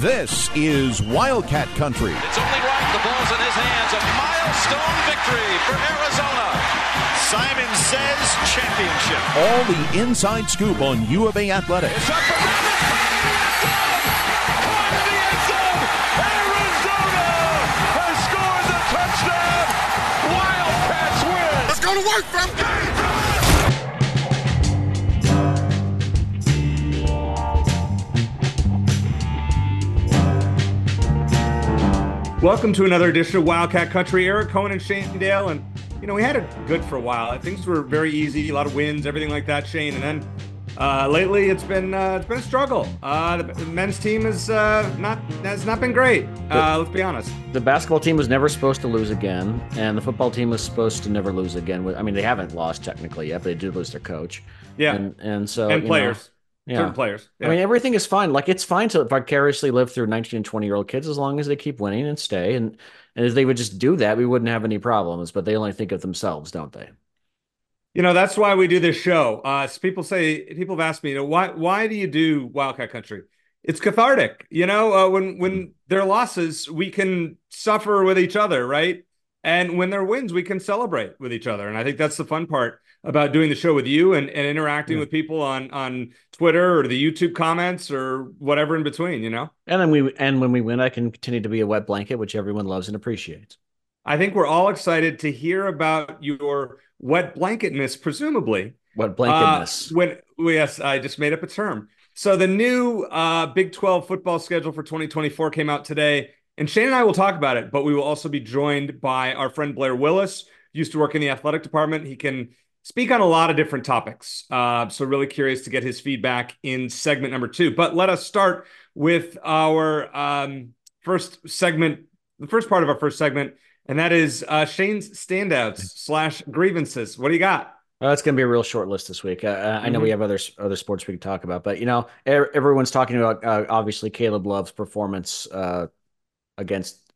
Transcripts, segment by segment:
This is Wildcat Country. It's only right, the ball's in his hands. A milestone victory for Arizona. Simon says championship. All the inside scoop on U of A athletics. It's up for Robinson. Arizona has scored the touchdown. Wildcats win. Let's go to work, fam. Welcome to another edition of Wildcat Country. Eric Cohen and Shane Dale. And, you know, we had it good for a while. Things were very easy, a lot of wins, everything like that, Shane. And then lately it's been a struggle. The men's team has not been great, let's be honest. The basketball team was never supposed to lose again, and the football team was supposed to never lose again. I mean, they haven't lost technically yet, but they did lose their coach. Yeah. And players. Certain players. Yeah. I mean, everything is fine. Like, it's fine to vicariously live through 19 and 20-year-old kids as long as they keep winning and stay. And if they would just do that, we wouldn't have any problems. But they only think of themselves, don't they? You know, that's why we do this show. People have asked me, you know, why do you do Wildcat Country? It's cathartic. You know, when their losses, we can suffer with each other, right? And when their wins, we can celebrate with each other. And I think that's the fun part about doing the show with you and interacting with people on Twitter or the YouTube comments or whatever in between, you know? And then when we win, I can continue to be a wet blanket, which everyone loves and appreciates. I think we're all excited to hear about your wet blanketness, presumably. Wet blanketness. Yes, I just made up a term. So the new Big 12 football schedule for 2024 came out today. And Shane and I will talk about it, but we will also be joined by our friend Blair Willis, who used to work in the athletic department. He can speak on a lot of different topics. So really curious to get his feedback in segment number 2. But let us start with our first segment, the first part of our first segment, and that is Shane's standouts/grievances. What do you got? It's going to be a real short list this week. I know we have other sports we can talk about, but, you know, everyone's talking about, obviously, Caleb Love's performance against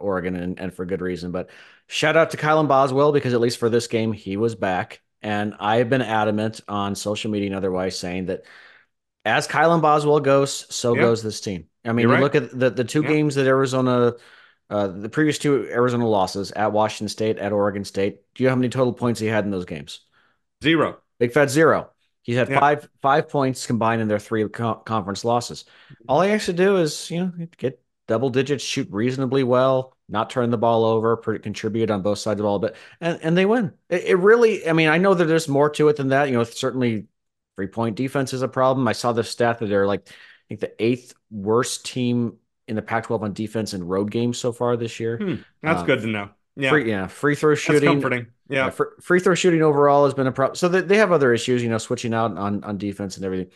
Oregon, and for good reason. But shout out to Kylan Boswell, because at least for this game, he was back. And I've been adamant on social media and otherwise saying that as Kylan Boswell goes, so goes this team. I mean, you look at the two games that Arizona, the previous two Arizona losses, at Washington State, at Oregon State. Do you know how many total points he had in those games? 0. Big fat 0. He had five points combined in their three conference losses. All he has to do is, you know, get double digits, shoot reasonably well, not turn the ball over, contribute on both sides of the ball, but and they win. It really, I mean, I know that there's more to it than that. You know, certainly 3-point defense is a problem. I saw the stat that they're like, I think, the 8th worst team in the Pac-12 on defense in road games so far this year. That's good to know. Yeah, free throw shooting. That's comforting. Yeah, free throw shooting overall has been a problem. So they have other issues, you know, switching out on defense and everything,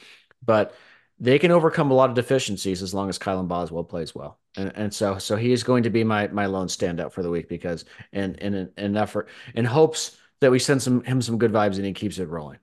but they can overcome a lot of deficiencies as long as Kylan Boswell plays well. And so he is going to be my lone standout for the week, because in effort, in hopes that we send him some good vibes and he keeps it rolling.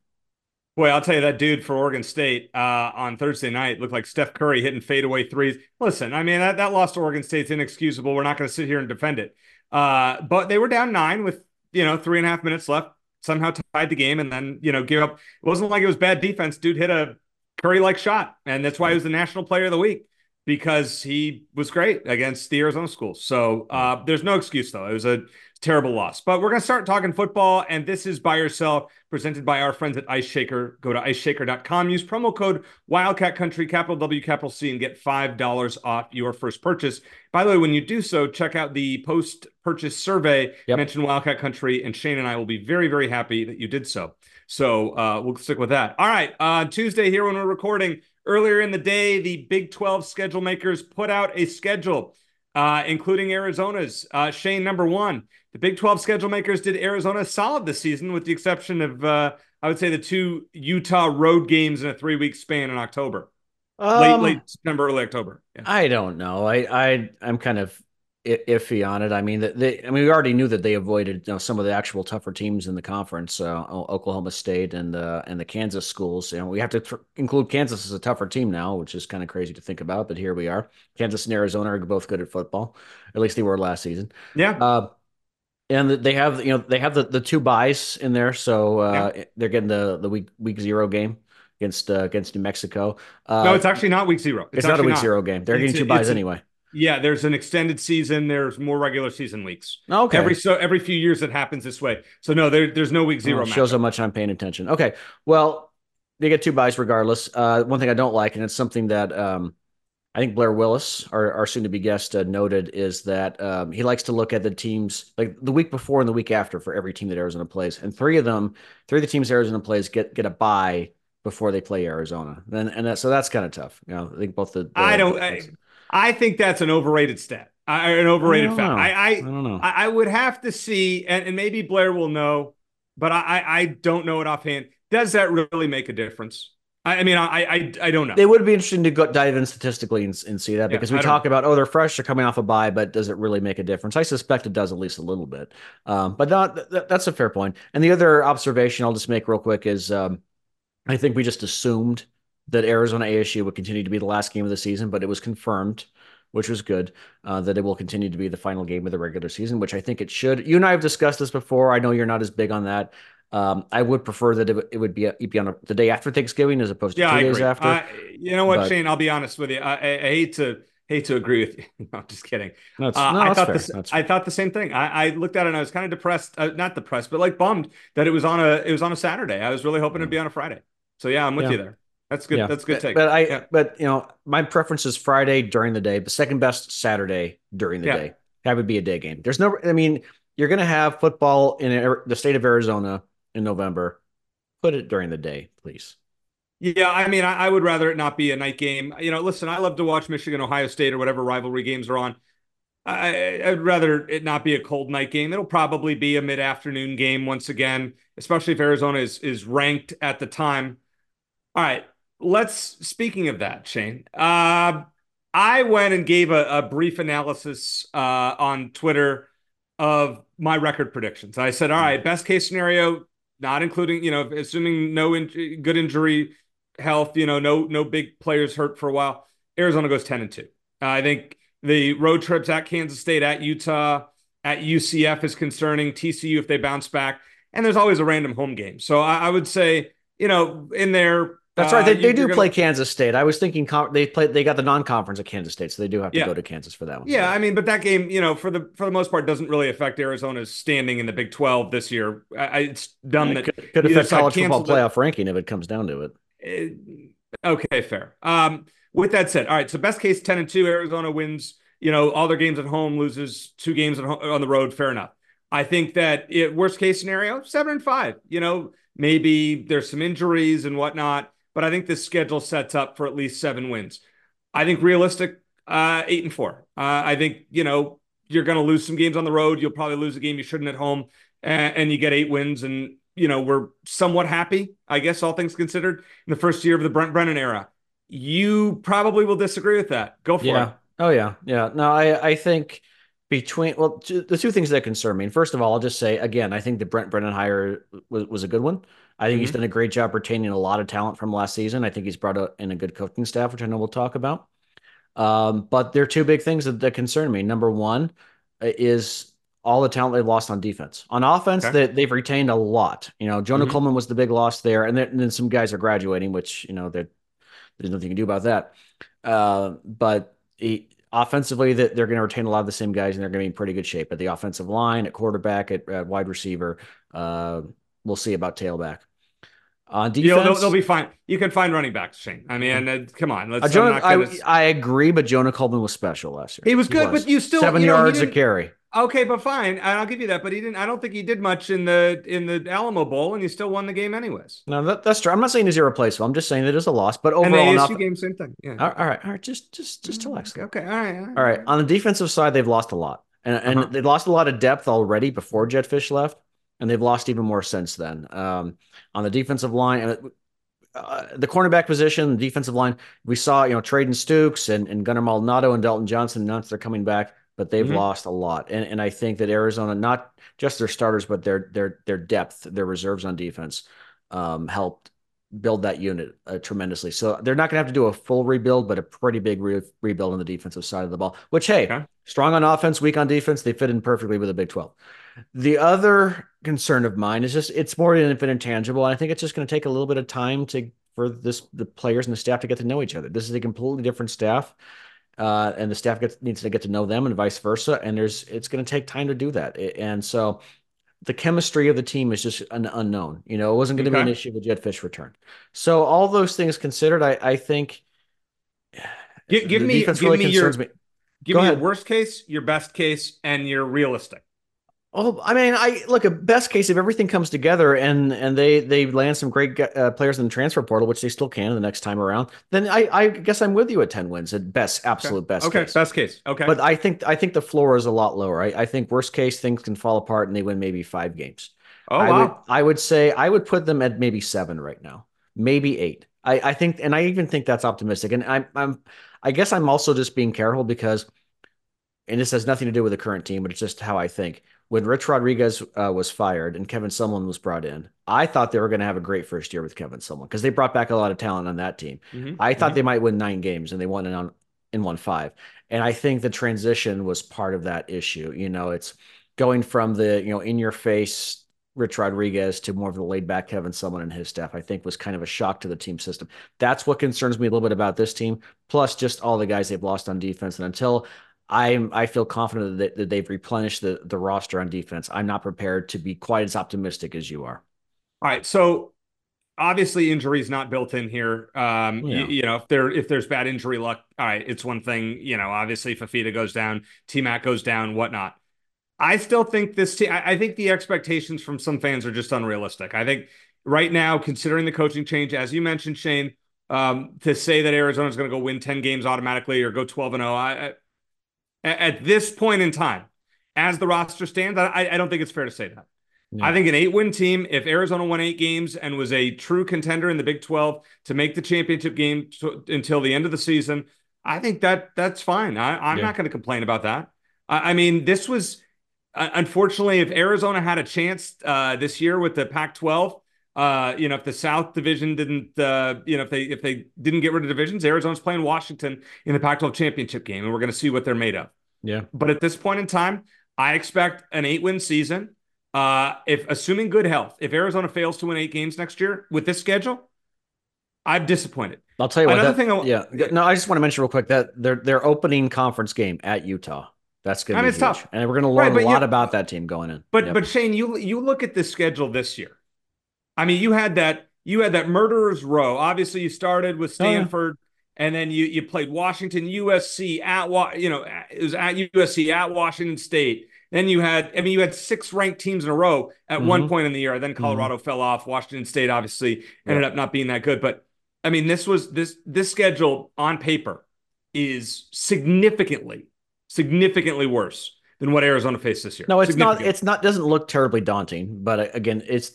Boy, I'll tell you, that dude for Oregon State on Thursday night looked like Steph Curry hitting fadeaway threes. Listen, I mean, that loss to Oregon State's inexcusable. We're not going to sit here and defend it. But they were down 9 with, you know, 3.5 minutes left, somehow tied the game, and then, you know, give up. It wasn't like it was bad defense. Dude hit a Curry-like shot, and that's why he was the National Player of the Week, because he was great against the Arizona schools. So there's no excuse, though. It was a terrible loss. But we're going to start talking football, and this is By Yourself, presented by our friends at Ice Shaker. Go to IceShaker.com. Use promo code Wildcat Country, capital W, capital C, and get $5 off your first purchase. By the way, when you do so, check out the post-purchase survey. Yep. Mention Wildcat Country, and Shane and I will be very, very happy that you did so. So we'll stick with that. All right. Tuesday here when we're recording, earlier in the day, the Big 12 schedule makers put out a schedule, including Arizona's. Shane, number 1, the Big 12 schedule makers did Arizona solid this season, with the exception of, I would say, the 2 Utah road games in a 3-week span in October, late September, early October. Yeah. I don't know. I'm kind of iffy on it. I mean, we already knew that they avoided, you know, some of the actual tougher teams in the conference, Oklahoma State and the Kansas schools. You know, we have to include Kansas as a tougher team now, which is kind of crazy to think about, but here we are. Kansas and Arizona are both good at football. At least they were last season. Yeah. And they have, you know, they have the 2 buys in there, so they're getting the week 0 game. against New Mexico. No, it's actually not week zero. It's not a week zero game. They're getting two byes anyway. Yeah, there's an extended season. There's more regular season weeks. Okay. Every few years it happens this way. So no, there's no week zero. Shows how much I'm paying attention. Okay. Well, they get two byes regardless. One thing I don't like, and it's something that I think Blair Willis, our soon-to-be guest, noted, is that he likes to look at the teams like the week before and the week after for every team that Arizona plays, and three of the teams Arizona plays get a bye before they play Arizona, so that's kind of tough. You know, I think both the I think that's an overrated stat, an overrated fact. I don't know. I would have to see, and maybe Blair will know, but I don't know it offhand. Does that really make a difference? I mean, I don't know. It would be interesting to dive in statistically and see that, because we talk about, they're fresh, they're coming off a bye, but does it really make a difference? I suspect it does, at least a little bit. But that's a fair point. And the other observation I'll just make real quick is I think we just assumed that Arizona ASU would continue to be the last game of the season, but it was confirmed, which was good, that it will continue to be the final game of the regular season, which I think it should. You and I have discussed this before. I know you're not as big on that. I would prefer that it would be on the day after Thanksgiving as opposed to 2 days after. You know what, Shane? I'll be honest with you. I hate to agree with you. No, I'm just kidding. I thought the same thing. I looked at it and I was kind of depressed, not depressed, but like bummed that it was on a Saturday. I was really hoping it'd be on a Friday. So yeah, I'm with you there. That's good. Yeah. That's a good take. But you know, my preference is Friday during the day, but second best Saturday during the day. That would be a day game. You're going to have football in the state of Arizona in November. Put it during the day, please. Yeah, I mean, I would rather it not be a night game. You know, listen, I love to watch Michigan, Ohio State, or whatever rivalry games are on. I'd rather it not be a cold night game. It'll probably be a mid-afternoon game once again, especially if Arizona is ranked at the time. All right, speaking of that, Shane, I went and gave a brief analysis on Twitter of my record predictions. I said, all right, best case scenario, not including, assuming no good injury health, no big players hurt for a while, Arizona goes 10-2. I think the road trips at Kansas State, at Utah, at UCF is concerning, TCU if they bounce back, and there's always a random home game. So I would say, in there. That's right. They do play Kansas State. I was thinking they got the non-conference at Kansas State, so they do have to go to Kansas for that one. Yeah, I mean, but that game, for the most part, doesn't really affect Arizona's standing in the Big 12 this year. It's dumb that it could affect college football playoff ranking if it comes down to it. Okay, fair. With that said, all right. So best case, 10-2, Arizona wins. All their games at home, loses two games on the road. Fair enough. I think that worst case scenario, 7-5. Maybe there's some injuries and whatnot, but I think this schedule sets up for at least 7 wins. I think realistic, 8-4. I think, you're going to lose some games on the road. You'll probably lose a game you shouldn't at home, and you get 8 wins. And, we're somewhat happy, I guess, all things considered, in the first year of the Brent Brennan era. You probably will disagree with that. Go for it. Oh, yeah. Yeah. No, I think the two things that concern me. And first of all, I'll just say, again, I think the Brent Brennan hire was a good one. I think he's done a great job retaining a lot of talent from last season. I think he's brought in a good coaching staff, which I know we'll talk about. But there are two big things that concern me. Number one is all the talent they lost on defense. On offense, they've retained a lot. Jonah Coleman was the big loss there, and then some guys are graduating, which there's nothing you can do about that. Offensively, that they're going to retain a lot of the same guys, and they're going to be in pretty good shape at the offensive line, at quarterback, at wide receiver. We'll see about tailback. On defense, they'll be fine. You can find running backs, Shane. I mean, come on. I agree, but Jonah Coleman was special last year. He was good, but you still 7 yards a carry. Okay, but fine. I'll give you that. But he didn't. I don't think he did much in the Alamo Bowl, and he still won the game anyways. No, that's true. I'm not saying he's irreplaceable. I'm just saying that it's a loss. But overall, and the ASU game, same thing. Yeah. All right. Just relax. Okay. All right. On the defensive side, they've lost a lot, and they lost a lot of depth already before Jedd Fisch left, and they've lost even more since then. On the defensive line, the cornerback position, the defensive line, we saw, Traden Stooks and Gunnar Maldonado and Dalton Johnson, none of them are coming back, but they've lost a lot. And I think that Arizona, not just their starters, but their depth, their reserves on defense, helped build that unit tremendously. So they're not going to have to do a full rebuild, but a pretty big rebuild on the defensive side of the ball, which, strong on offense, weak on defense, they fit in perfectly with the Big 12. The other concern of mine is it's more than infinite tangible. And I think it's just going to take a little bit of time to for the players and the staff to get to know each other. This is a completely different staff, and the staff needs to get to know them and vice versa. And it's going to take time to do that. And so the chemistry of the team is just an unknown. You know, it wasn't going to be an issue with Jedd Fisch return. So all those things considered, I think. Give me your worst case, your best case, and your realistic. Oh, I mean, look, a best case if everything comes together and they land some great players in the transfer portal, which they still can the next time around. Then I guess I'm with you at 10 wins at best, absolute best case. Okay, best case. Okay, but I think the floor is a lot lower. I think worst case things can fall apart and they win maybe 5 games. Oh, I would put them at maybe 7 right now, maybe 8. I think, and I even think that's optimistic. And I guess I'm also just being careful because, and this has nothing to do with the current team, but it's just how I think. When Rich Rodriguez was fired and Kevin Sumlin was brought in, I thought they were going to have a great first year with Kevin Sumlin because they brought back a lot of talent on that team. Mm-hmm. I thought they might win 9 games, and they won 5. And I think the transition was part of that issue. You know, it's going from the in your face Rich Rodriguez to more of the laid back Kevin Sumlin and his staff, I think was kind of a shock to the team system. That's what concerns me a little bit about this team. Plus just all the guys they've lost on defense. And until I feel confident that they've replenished the roster on defense, I'm not prepared to be quite as optimistic as you are. All right. So obviously injury is not built in here. If there's bad injury luck, all right, it's one thing, obviously Fifita goes down, T-Mac goes down, whatnot. I still think this team, I think the expectations from some fans are just unrealistic. I think right now, considering the coaching change, as you mentioned, Shane, to say that Arizona is going to go win 10 games automatically or go 12-0, at this point in time, as the roster stands, I don't think it's fair to say that. Yeah. I think an 8-win team, if Arizona won 8 games and was a true contender in the Big 12 to make the championship game until the end of the season, I think that's fine. I'm not going to complain about that. This was... Unfortunately, if Arizona had a chance this year with the Pac-12, if the South Division didn't, if they didn't get rid of divisions, Arizona's playing Washington in the Pac-12 championship game, and we're going to see what they're made of. Yeah. But at this point in time, I expect an 8-win season. If assuming good health, if Arizona fails to win 8 games next year with this schedule, I'm disappointed. I'll tell you what. I just want to mention real quick that their opening conference game at Utah. That's going to be tough. And we're going to learn a lot about that team going in. But Shane, you look at the schedule this year. I mean, you had that murderer's row. Obviously, you started with Stanford, and then you played Washington, USC at USC at Washington State. Then you had 6 ranked teams in a row at one point in the year. Then Colorado fell off. Washington State obviously ended up not being that good. But I mean, this schedule on paper is significantly worse than what Arizona faced this year. No, it's not, doesn't look terribly daunting, but again, it's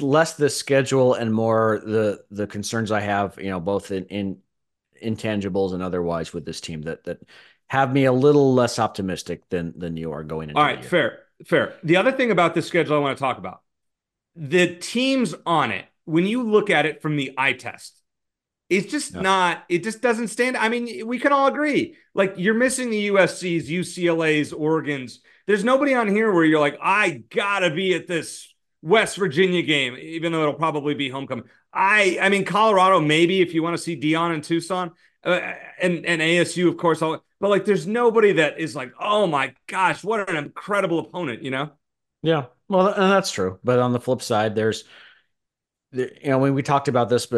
less the schedule and more the concerns I have, both in intangibles and otherwise with this team that have me a little less optimistic than you are going into. All right. Fair. The other thing about this schedule I want to talk about, the teams on it, when you look at it from the eye test, it's just not, it just doesn't stand. I mean, we can all agree. Like, you're missing the USC's, UCLA's, Oregon's. There's nobody on here where you're like, I gotta be at this West Virginia game, even though it'll probably be homecoming. I mean, Colorado, maybe, if you want to see Dion in Tucson, and ASU, of course. But like, there's nobody that is like, oh my gosh, what an incredible opponent, Yeah, well, and that's true. But on the flip side, there's, when we talked about this,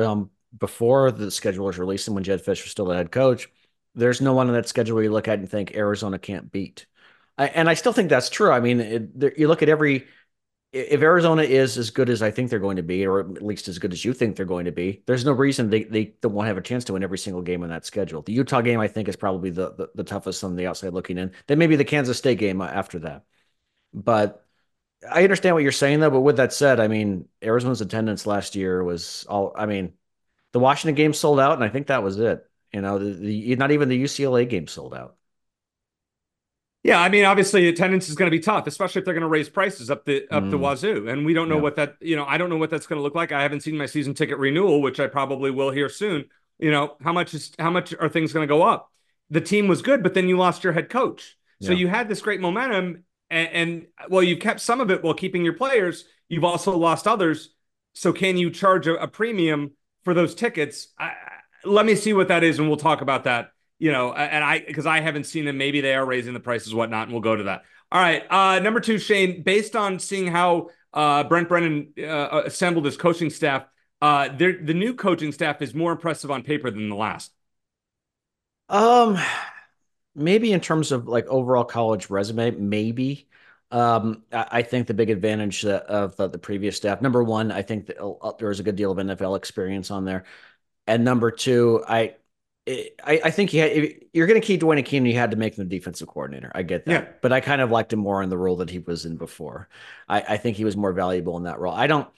before the schedule was released and when Jedd Fisch was still the head coach, there's no one on that schedule you look at and think Arizona can't beat. And I still think that's true. I mean, you look at if Arizona is as good as I think they're going to be, or at least as good as you think they're going to be, there's no reason they won't have a chance to win every single game on that schedule. The Utah game, I think, is probably the toughest on the outside looking in. Then maybe the Kansas State game after that. But I understand what you're saying, though. But with that said, I mean, Arizona's attendance last year was the Washington game sold out, and I think that was it. Not even the UCLA game sold out. Yeah, I mean, obviously attendance is going to be tough, especially if they're going to raise prices up the wazoo. And we don't know what that, I don't know what that's going to look like. I haven't seen my season ticket renewal, which I probably will here soon. How much are things going to go up? The team was good, but then you lost your head coach. So you had this great momentum, and you've kept some of it while keeping your players. You've also lost others. So can you charge a premium for those tickets, let me see what that is, and we'll talk about that. You know, and because I haven't seen them, maybe they are raising the prices, whatnot, and we'll go to that. All right, number two, Shane. Based on seeing how Brent Brennan assembled his coaching staff, the new coaching staff is more impressive on paper than the last. Maybe in terms of like overall college resume, maybe. I think the big advantage of the previous staff, number one, I think that there was a good deal of NFL experience on there, and number two, I think you're going to keep Duane Akina. You had to make him the defensive coordinator. I get that, yeah. But I kind of liked him more in the role that he was in before. I think he was more valuable in that role. I don't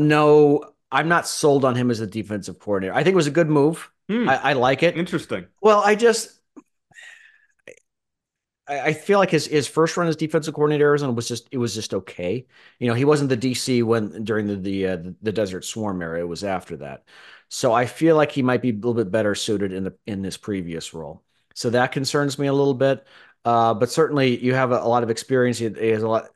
know. I'm not sold on him as a defensive coordinator. I think it was a good move. I like it. Interesting. Well, I feel like his first run as defensive coordinator at Arizona was just okay. You know, he wasn't the DC during the Desert Swarm era. It was after that. So I feel like he might be a little bit better suited in his previous role. So that concerns me a little bit. But certainly you have a lot of experience. He has a lot.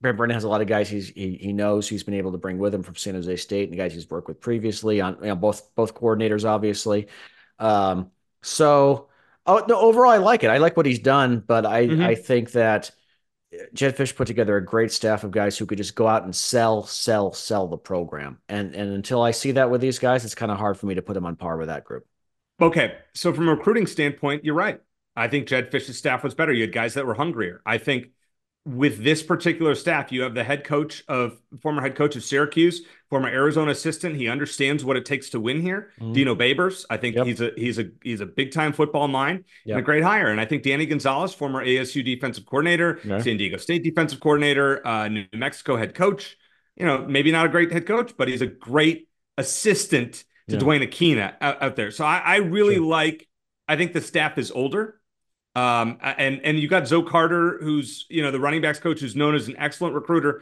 Brent Brennan has a lot of guys he knows. He's been able to bring with him from San Jose State and guys he's worked with previously on, you know, both coordinators, obviously. Oh no! Overall, I like it. I like what he's done, but I think that Jedd Fisch put together a great staff of guys who could just go out and sell the program. And until I see that with these guys, it's kind of hard for me to put them on par with that group. Okay, so from a recruiting standpoint, you're right. I think Jedd Fisch's staff was better. You had guys that were hungrier. I think with this particular staff, you have the former head coach of Syracuse, former Arizona assistant. He understands what it takes to win here. Dino Babers, I think he's a big time football mind and a great hire. And I think Danny Gonzalez, former ASU defensive coordinator, San Diego State defensive coordinator, New Mexico head coach. You know, maybe not a great head coach, but he's a great assistant to Duane Akina out there. So I really I think the staff is older. And you got Zoe Carter, who's, you know, the running backs coach, who's known as an excellent recruiter.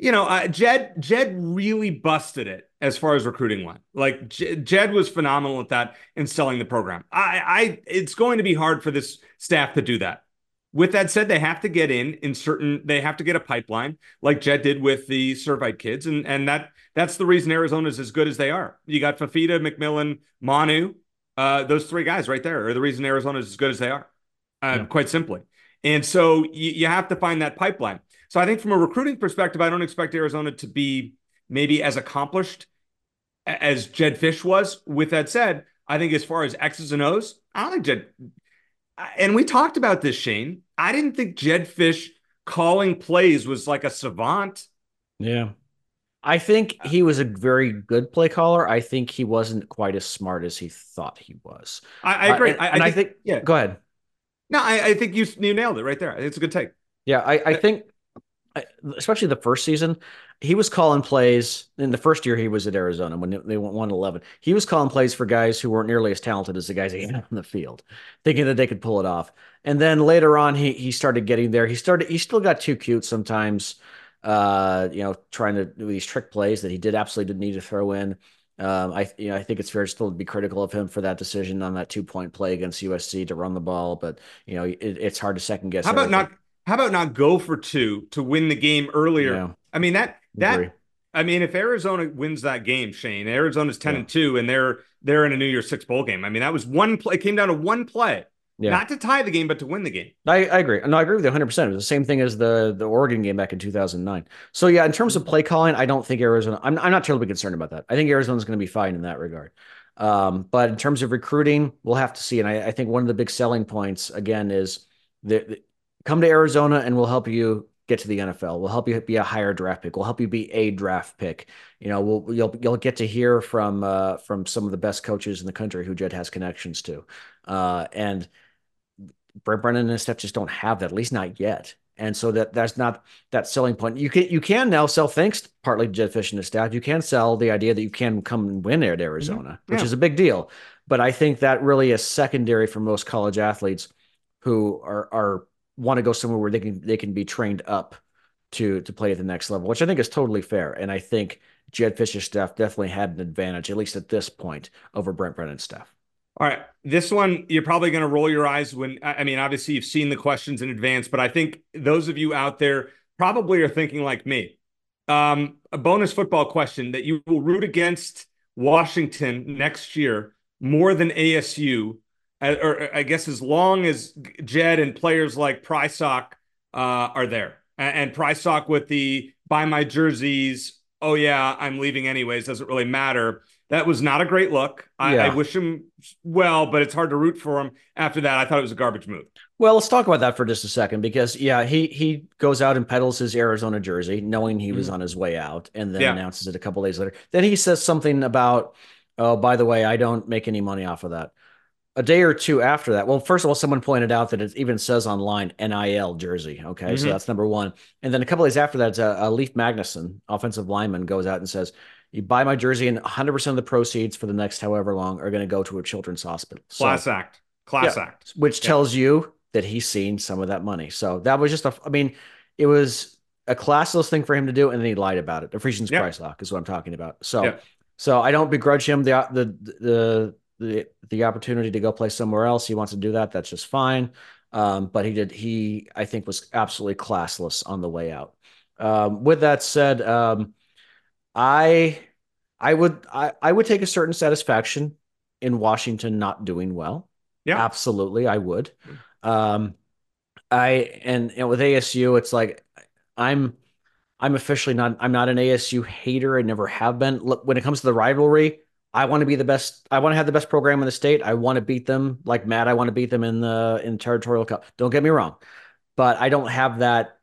You know, Jedd really busted it as far as recruiting went. Like Jedd was phenomenal at that and selling the program. It's going to be hard for this staff to do that. With that said, they have to get they have to get a pipeline like Jedd did with the Servite kids. And that's the reason Arizona's as good as they are. You got Fifita, McMillan, Manu, those three guys right there are the reason Arizona's as good as they are. Quite simply. And so you have to find that pipeline. So I think from a recruiting perspective, I don't expect Arizona to be maybe as accomplished as Jedd Fisch was. With that said, I think as far as X's and O's, I don't think Jedd, and we talked about this, Shane, I didn't think Jedd Fisch calling plays was like a savant. Yeah. I think he was a very good play caller. I think he wasn't quite as smart as he thought he was. I agree. I think go ahead. No, I think you nailed it right there. It's a good take. Yeah, I think, especially the first season, he was calling plays. In the first year he was at Arizona when they won 11, he was calling plays for guys who weren't nearly as talented as the guys he had on the field, thinking that they could pull it off. And then later on, he started getting there. He still got too cute sometimes, you know, trying to do these trick plays that he absolutely didn't need to throw in. I think it's fair still to be critical of him for that decision on that 2-point play against USC to run the ball, but you know it's hard to second guess. How about not go for two to win the game earlier? Yeah. I mean if Arizona wins that game, Shane, Arizona's 10-2, and they're in a New Year's Six bowl game. I mean that was one play. It came down to one play, not to tie the game, but to win the game. I agree. No, I agree with you 100%. It was the same thing as the Oregon game back in 2009. So yeah, in terms of play calling, I don't think Arizona, I'm not terribly concerned about that. I think Arizona's going to be fine in that regard. But in terms of recruiting, we'll have to see. And I think one of the big selling points again is come to Arizona and we'll help you get to the NFL. We'll help you be a higher draft pick. We'll help you be a draft pick. You know, you'll get to hear from some of the best coaches in the country who Jedd has connections to, and Brent Brennan and his staff just don't have that, at least not yet. And so that's not that selling point. You can now sell, thanks partly to Jedd Fisch and his staff, you can sell the idea that you can come and win at Arizona, which is a big deal. But I think that really is secondary for most college athletes who want to go somewhere where they can be trained up to play at the next level, which I think is totally fair. And I think Jedd Fisch's staff definitely had an advantage, at least at this point, over Brent Brennan's staff. All right, this one, you're probably going to roll your eyes when, I mean, obviously you've seen the questions in advance, but I think those of you out there probably are thinking like me. A bonus football question that you will root against Washington next year more than ASU, or I guess as long as Jedd and players like Prysock are there. And Prysock with the buy my jerseys, oh yeah, I'm leaving anyways, doesn't really matter. That was not a great look. I wish him well, but it's hard to root for him. After that, I thought it was a garbage move. Well, let's talk about that for just a second, because he goes out and peddles his Arizona jersey, knowing he was on his way out, and then announces it a couple days later. Then he says something about, oh, by the way, I don't make any money off of that. A day or two after that, well, first of all, someone pointed out that it even says online NIL jersey. Okay, so that's number one. And then a couple days after that, Leif Magnuson, offensive lineman, goes out and says, you buy my jersey and 100% of the proceeds for the next however long are going to go to a children's hospital. So, Class act. Which tells you that he's seen some of that money. So that was just it was a classless thing for him to do, and then he lied about it. The Frisian's price lock is what I'm talking about. So so I don't begrudge him the opportunity to go play somewhere else. He wants to do that. That's just fine. But he I think was absolutely classless on the way out. With that said, I would take a certain satisfaction in Washington not doing well. Yeah, absolutely, I would. And with ASU, it's like I'm officially not an ASU hater. I never have been. Look, when it comes to the rivalry, I want to be the best. I want to have the best program in the state. I want to beat them like mad. I want to beat them in Territorial Cup. Don't get me wrong, but I don't have that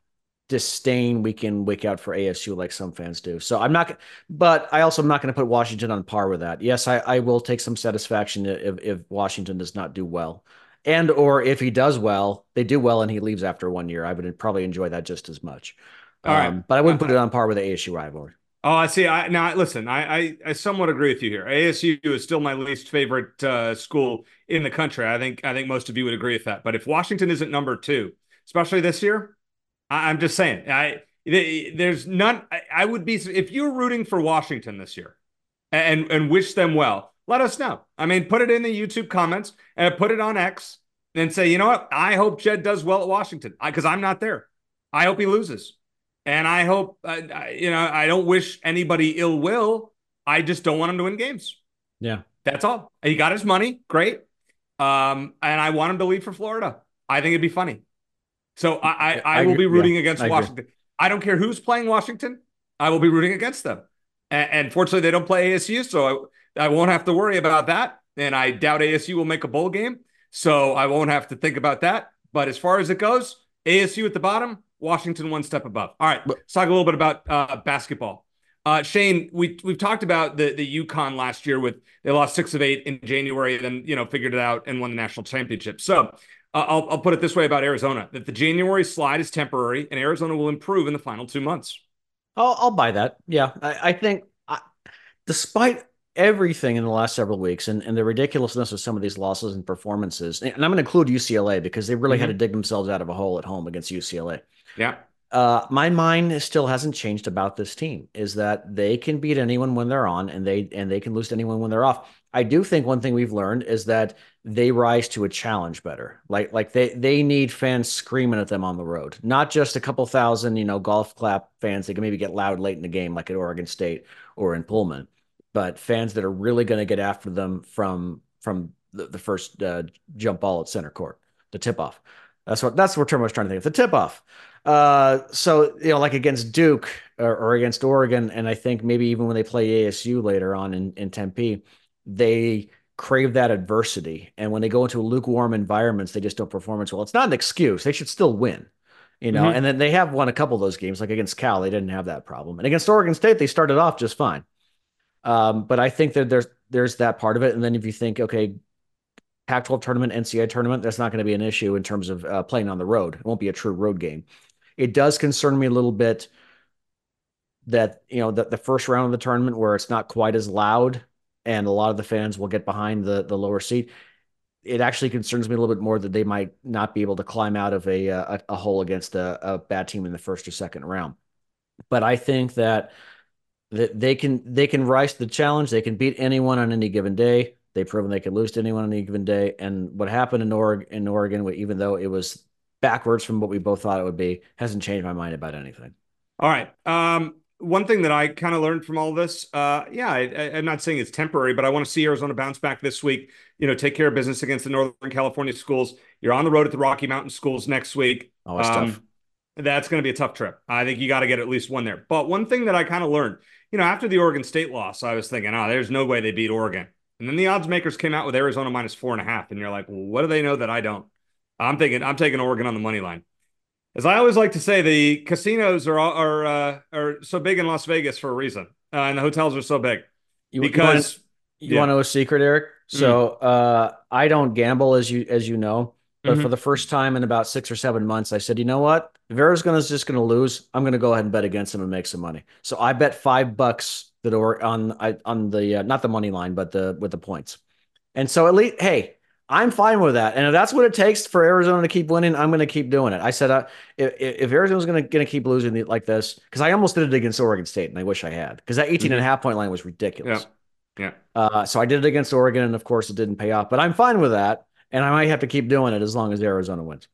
disdain week in, week out for ASU like some fans do. So I'm not, but I also am not going to put Washington on par with that. Yes, I will take some satisfaction if Washington does not do well, and or if he does well, they do well and he leaves after 1 year. I would probably enjoy that just as much. All right. But I wouldn't put it on par with the ASU rivalry. Oh, I see. Now, listen, I somewhat agree with you here. ASU is still my least favorite school in the country. I think most of you would agree with that. But if Washington isn't number two, especially this year, I'm just saying, I would be, if you're rooting for Washington this year and wish them well, let us know. I mean, put it in the YouTube comments and put it on X and say, you know what? I hope Jedd does well at Washington because I'm not there. I hope he loses. And I hope, I don't wish anybody ill will. I just don't want him to win games. Yeah. That's all. He got his money. Great. And I want him to leave for Florida. I think it'd be funny. So I will be rooting against Washington. Agree. I don't care who's playing Washington. I will be rooting against them. And fortunately, they don't play ASU, so I won't have to worry about that. And I doubt ASU will make a bowl game, so I won't have to think about that. But as far as it goes, ASU at the bottom, Washington one step above. All right, let's talk a little bit about basketball. Shane, we've talked about the UConn last year. They lost 6 of 8 in January, then figured it out and won the national championship. So I'll put it this way about Arizona, that the January slide is temporary and Arizona will improve in the final 2 months. I'll buy that. Yeah, I think despite everything in the last several weeks and the ridiculousness of some of these losses and performances, and I'm going to include UCLA because they really had to dig themselves out of a hole at home against UCLA. Yeah. My mind still hasn't changed about this team, is that they can beat anyone when they're on and they can lose to anyone when they're off. I do think one thing we've learned is that they rise to a challenge better. Like they need fans screaming at them on the road, not just a couple thousand, golf clap fans that can maybe get loud late in the game, like at Oregon State or in Pullman, but fans that are really going to get after them from the first jump ball at center court, the tip off. That's what term I was trying to think of. The tip off. So, like against Duke or against Oregon, and I think maybe even when they play ASU later on in Tempe, they crave that adversity. And when they go into lukewarm environments, they just don't perform as well. It's not an excuse. They should still win, and then they have won a couple of those games, like against Cal, they didn't have that problem. And against Oregon State, they started off just fine. But I think that there's that part of it. And then if you think, okay, Pac-12 tournament, NCAA tournament, that's not going to be an issue in terms of playing on the road. It won't be a true road game. It does concern me a little bit that, the first round of the tournament where it's not quite as loud and a lot of the fans will get behind the lower seat. It actually concerns me a little bit more that they might not be able to climb out of a hole against a bad team in the first or second round. But I think that they can rise to the challenge. They can beat anyone on any given day. They've proven they could lose to anyone on any given day. And what happened in Oregon, even though it was backwards from what we both thought it would be, hasn't changed my mind about anything. All right. One thing that I kind of learned from all this, I'm not saying it's temporary, but I want to see Arizona bounce back this week, you know, take care of business against the Northern California schools. You're on the road at the Rocky Mountain schools next week. Always tough. That's going to be a tough trip. I think you got to get at least one there. But one thing that I kind of learned, you know, after the Oregon State loss, I was thinking, there's no way they beat Oregon. And then the odds makers came out with Arizona minus 4.5. And you're like, well, what do they know that I don't? I'm thinking I'm taking Oregon on the money line. As I always like to say, the casinos are so big in Las Vegas for a reason. And the hotels are so big. You want to know a secret, Eric? So I don't gamble, as you know. But for the first time in about 6 or 7 months, I said, you know what? If Arizona's just going to lose, I'm going to go ahead and bet against them and make some money. So I bet $5 that are on the not the money line, but with the points. And so at least, hey, I'm fine with that. And if that's what it takes for Arizona to keep winning, I'm going to keep doing it. I said, if Arizona's going to keep losing like this, because I almost did it against Oregon State, and I wish I had, because that 18.5 point line was ridiculous. Yeah. So I did it against Oregon, and of course it didn't pay off. But I'm fine with that. And I might have to keep doing it as long as Arizona wins.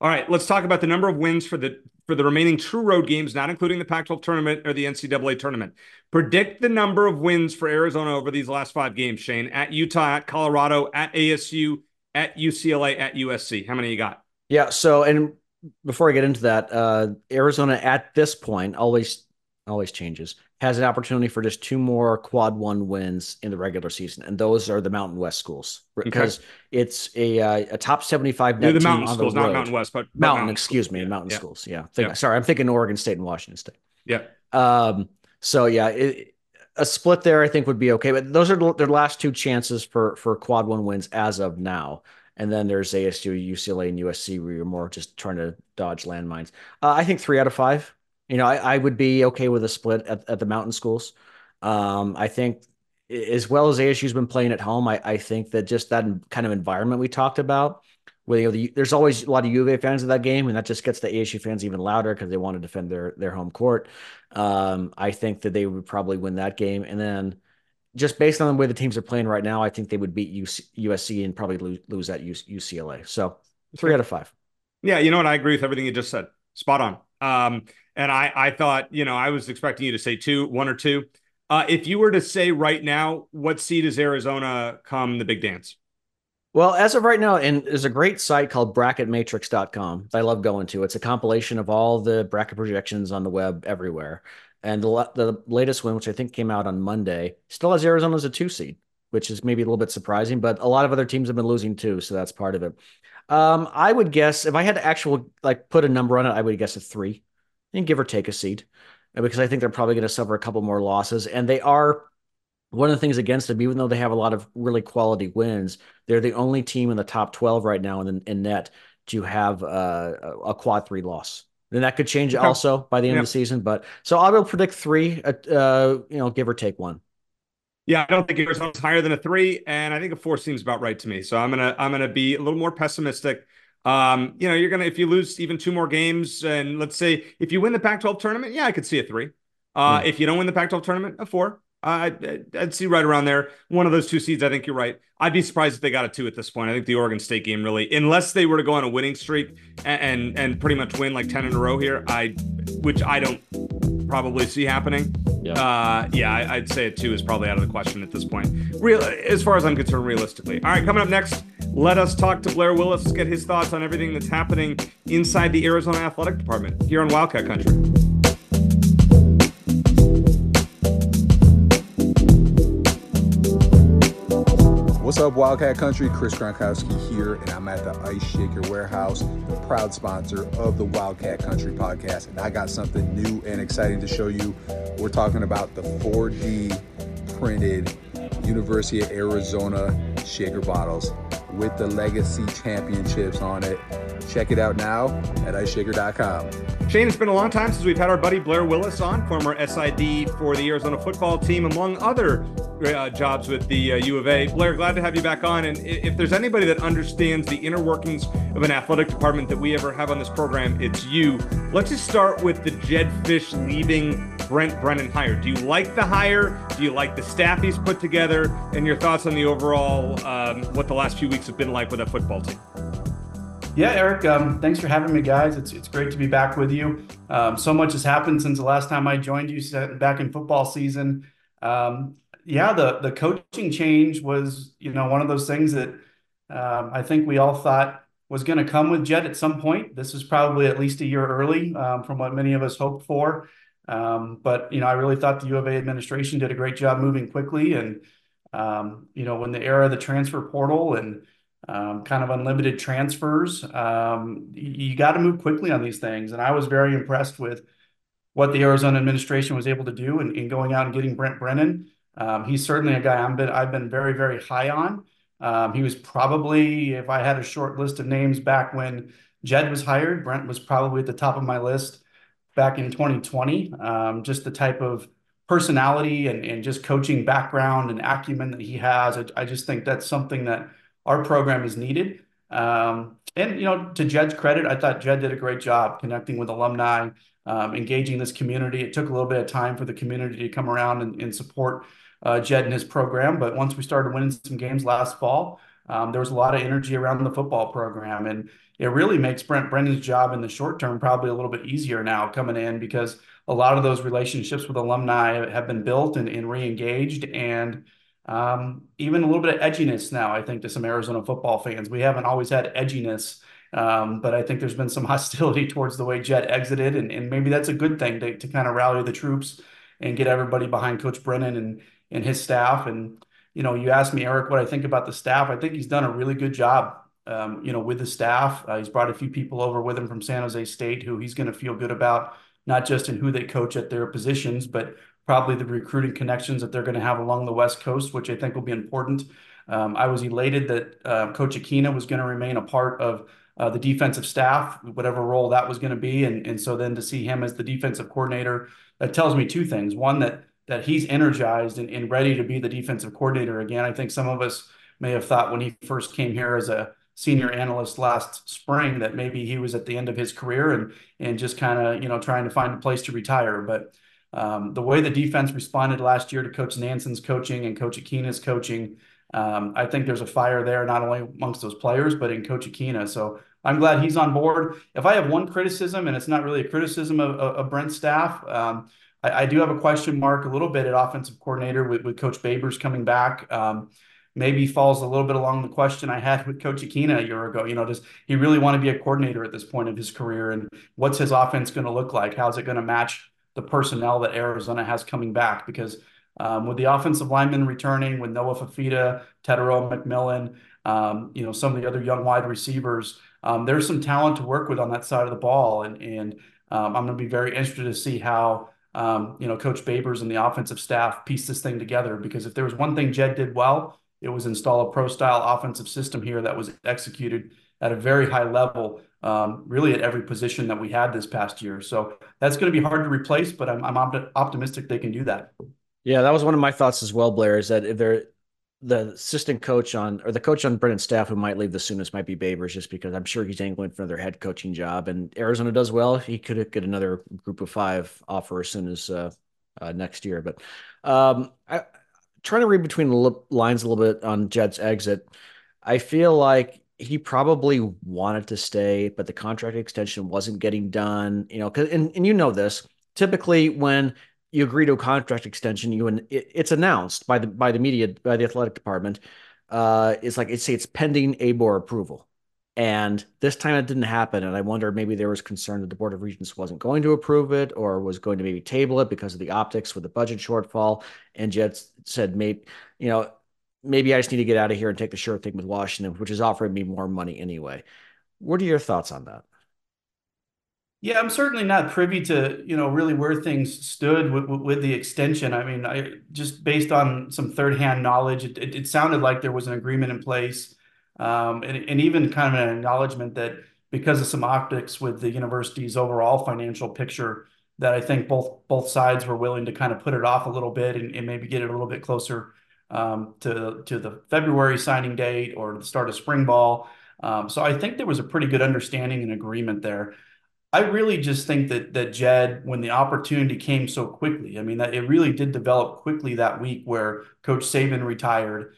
All right, let's talk about the number of wins for the remaining true road games, not including the Pac-12 tournament or the NCAA tournament. Predict the number of wins for Arizona over these last 5 games, Shane, at Utah, at Colorado, at ASU, at UCLA, at USC. How many you got? Yeah, so and before I get into that, Arizona at this point always changes, has an opportunity for just 2 more Quad One wins in the regular season. And those are the Mountain West schools, because it's a top 75 net team. The Mountain schools, not Mountain West, but Mountain, excuse me, Mountain schools. Yeah. Sorry, I'm thinking Oregon State and Washington State. Yeah. A split there I think would be okay, but those are their last 2 chances for Quad One wins as of now. And then there's ASU, UCLA, and USC, where you're more just trying to dodge landmines. I think 3 out of 5. You know, I would be okay with a split at the Mountain schools. I think as well as ASU's been playing at home, I think that just that kind of environment we talked about, where there's always a lot of UVA fans at that game, and that just gets the ASU fans even louder because they want to defend their home court. I think that they would probably win that game. And then just based on the way the teams are playing right now, I think they would beat USC and probably lose at UCLA. So 3 out of 5. Yeah, you know what? I agree with everything you just said. Spot on. And I thought, you know, I was expecting you to say 1 or 2. If you were to say right now, what seed is Arizona come the big dance? Well, as of right now, and there's a great site called bracketmatrix.com that I love going to. It's a compilation of all the bracket projections on the web everywhere. And the latest one, which I think came out on Monday, still has Arizona as a 2 seed, which is maybe a little bit surprising, but a lot of other teams have been losing too. So that's part of it. I would guess if I had to put a number on it, I would guess a 3. And give or take a seed, because I think they're probably going to suffer a couple more losses. And they are one of the things against them, even though they have a lot of really quality wins, they're the only team in the top 12 right now in net to have a quad 3 loss. And that could change also by the end of the season. But so I will predict 3, give or take 1. Yeah, I don't think Arizona's higher than a 3, and I think a 4 seems about right to me. So I'm gonna be a little more pessimistic. If you lose even 2 more games, and let's say if you win the Pac-12 tournament, I could see a 3. If you don't win the Pac-12 tournament, a 4. I'd see right around there. One of those 2 seeds, I think you're right. I'd be surprised if they got a 2 at this point. I think the Oregon State game really, unless they were to go on a winning streak and pretty much win like 10 in a row here, which I don't probably see happening. I'd say a 2 is probably out of the question at this point. As far as I'm concerned, realistically. All right, coming up next, let us talk to Blair Willis, let's get his thoughts on everything that's happening inside the Arizona Athletic Department here on Wildcat Country. What's up, Wildcat Country? Chris Gronkowski here, and I'm at the Ice Shaker Warehouse, the proud sponsor of the Wildcat Country podcast, and I got something new and exciting to show you. We're talking about the 4D printed University of Arizona shaker bottles with the Legacy Championships on it. Check it out now at IceShaker.com. Shane, it's been a long time since we've had our buddy Blair Willis on, former SID for the Arizona football team, among other jobs with the U of A. Blair, glad to have you back on. And if there's anybody that understands the inner workings of an athletic department that we ever have on this program, it's you. Let's just start with the Jedd Fisch leaving Brent Brennan hire. Do you like the hire? Do you like the staff he's put together? And your thoughts on the overall, what the last few weeks have been like with a football team? Yeah, Eric, thanks for having me, guys. It's great to be back with you. So much has happened since the last time I joined you back in football season. The coaching change was, one of those things that I think we all thought was going to come with Jedd at some point. This is probably at least a year early from what many of us hoped for. But I really thought the U of A administration did a great job moving quickly. And, when the era of the transfer portal and kind of unlimited transfers, you got to move quickly on these things. And I was very impressed with what the Arizona administration was able to do in going out and getting Brent Brennan. He's certainly a guy I've been very, very high on. He was probably, if I had a short list of names back when Jedd was hired, Brent was probably at the top of my list back in 2020. Just the type of personality and just coaching background and acumen that he has. I just think that's something that our program is needed. And to Jedd's credit, I thought Jedd did a great job connecting with alumni, engaging this community. It took a little bit of time for the community to come around and support Jedd and his program. But once we started winning some games last fall, there was a lot of energy around the football program. And it really makes Brendan's job in the short term probably a little bit easier now coming in, because a lot of those relationships with alumni have been built and re-engaged, and even a little bit of edginess now, I think, to some Arizona football fans. We haven't always had edginess, but I think there's been some hostility towards the way Jedd exited, and maybe that's a good thing to kind of rally the troops and get everybody behind Coach Brennan and his staff. And, you asked me, Eric, what I think about the staff. I think he's done a really good job, with the staff. He's brought a few people over with him from San Jose State who he's going to feel good about, not just in who they coach at their positions, but probably the recruiting connections that they're going to have along the West Coast, which I think will be important. I was elated that Coach Akina was going to remain a part of the defensive staff, whatever role that was going to be. And so then to see him as the defensive coordinator, that tells me two things. One, that he's energized and ready to be the defensive coordinator again. I think some of us may have thought when he first came here as a senior analyst last spring that maybe he was at the end of his career and just kind of, trying to find a place to retire. But the way the defense responded last year to Coach Nansen's coaching and Coach Akina's coaching, I think there's a fire there, not only amongst those players, but in Coach Akina. So I'm glad he's on board. If I have one criticism, and it's not really a criticism of Brent's staff, I do have a question mark a little bit at offensive coordinator with Coach Babers coming back. Maybe falls a little bit along the question I had with Coach Akina a year ago. Does he really want to be a coordinator at this point of his career? And what's his offense going to look like? How's it going to match the personnel that Arizona has coming back? Because with the offensive linemen returning, with Noah Fifita, Tetairoa McMillan, some of the other young wide receivers, there's some talent to work with on that side of the ball. And I'm going to be very interested to see how Coach Babers and the offensive staff piece this thing together, because if there was one thing Jedd did well, it was install a pro-style offensive system here that was executed at a very high level, really at every position that we had this past year. So that's going to be hard to replace, but I'm optimistic they can do that. Yeah, that was one of my thoughts as well, Blair, is that if the assistant coach the coach on Brennan's staff who might leave the soonest might be Babers, just because I'm sure he's angling for another head coaching job. And Arizona does well, he could get another group of five offer as soon as next year. But I'm trying to read between the lines a little bit on Jedd's exit. I feel like he probably wanted to stay, but the contract extension wasn't getting done. And this, typically when you agree to a contract extension, it's announced by the media, by the athletic department. It's like it's pending ABOR approval, and this time it didn't happen. And I wonder, maybe there was concern that the Board of Regents wasn't going to approve it, or was going to maybe table it because of the optics with the budget shortfall. And Jedd said, maybe I just need to get out of here and take the sure thing with Washington, which is offering me more money anyway. What are your thoughts on that? Yeah, I'm certainly not privy to, really where things stood with the extension. I mean, just based on some third-hand knowledge, it sounded like there was an agreement in place, and even kind of an acknowledgement that because of some optics with the university's overall financial picture, that I think both sides were willing to kind of put it off a little bit and maybe get it a little bit closer to the February signing date or the start of spring ball. So I think there was a pretty good understanding and agreement there. I really just think that Jedd, when the opportunity came so quickly, I mean, that it really did develop quickly that week where Coach Saban retired.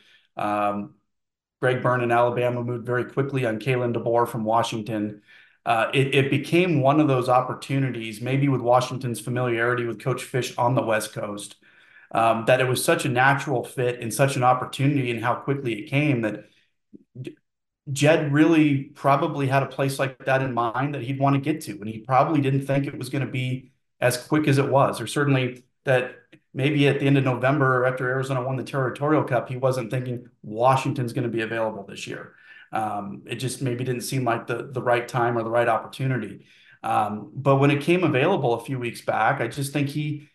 Greg Byrne in Alabama moved very quickly on Kalen DeBoer from Washington. It became one of those opportunities, maybe with Washington's familiarity with Coach Fish on the West Coast, that it was such a natural fit and such an opportunity and how quickly it came that Jedd really probably had a place like that in mind that he'd want to get to. And he probably didn't think it was going to be as quick as it was, or certainly that maybe at the end of November after Arizona won the Territorial Cup, he wasn't thinking Washington's going to be available this year. It just maybe didn't seem like the right time or the right opportunity. But when it came available a few weeks back, I just think he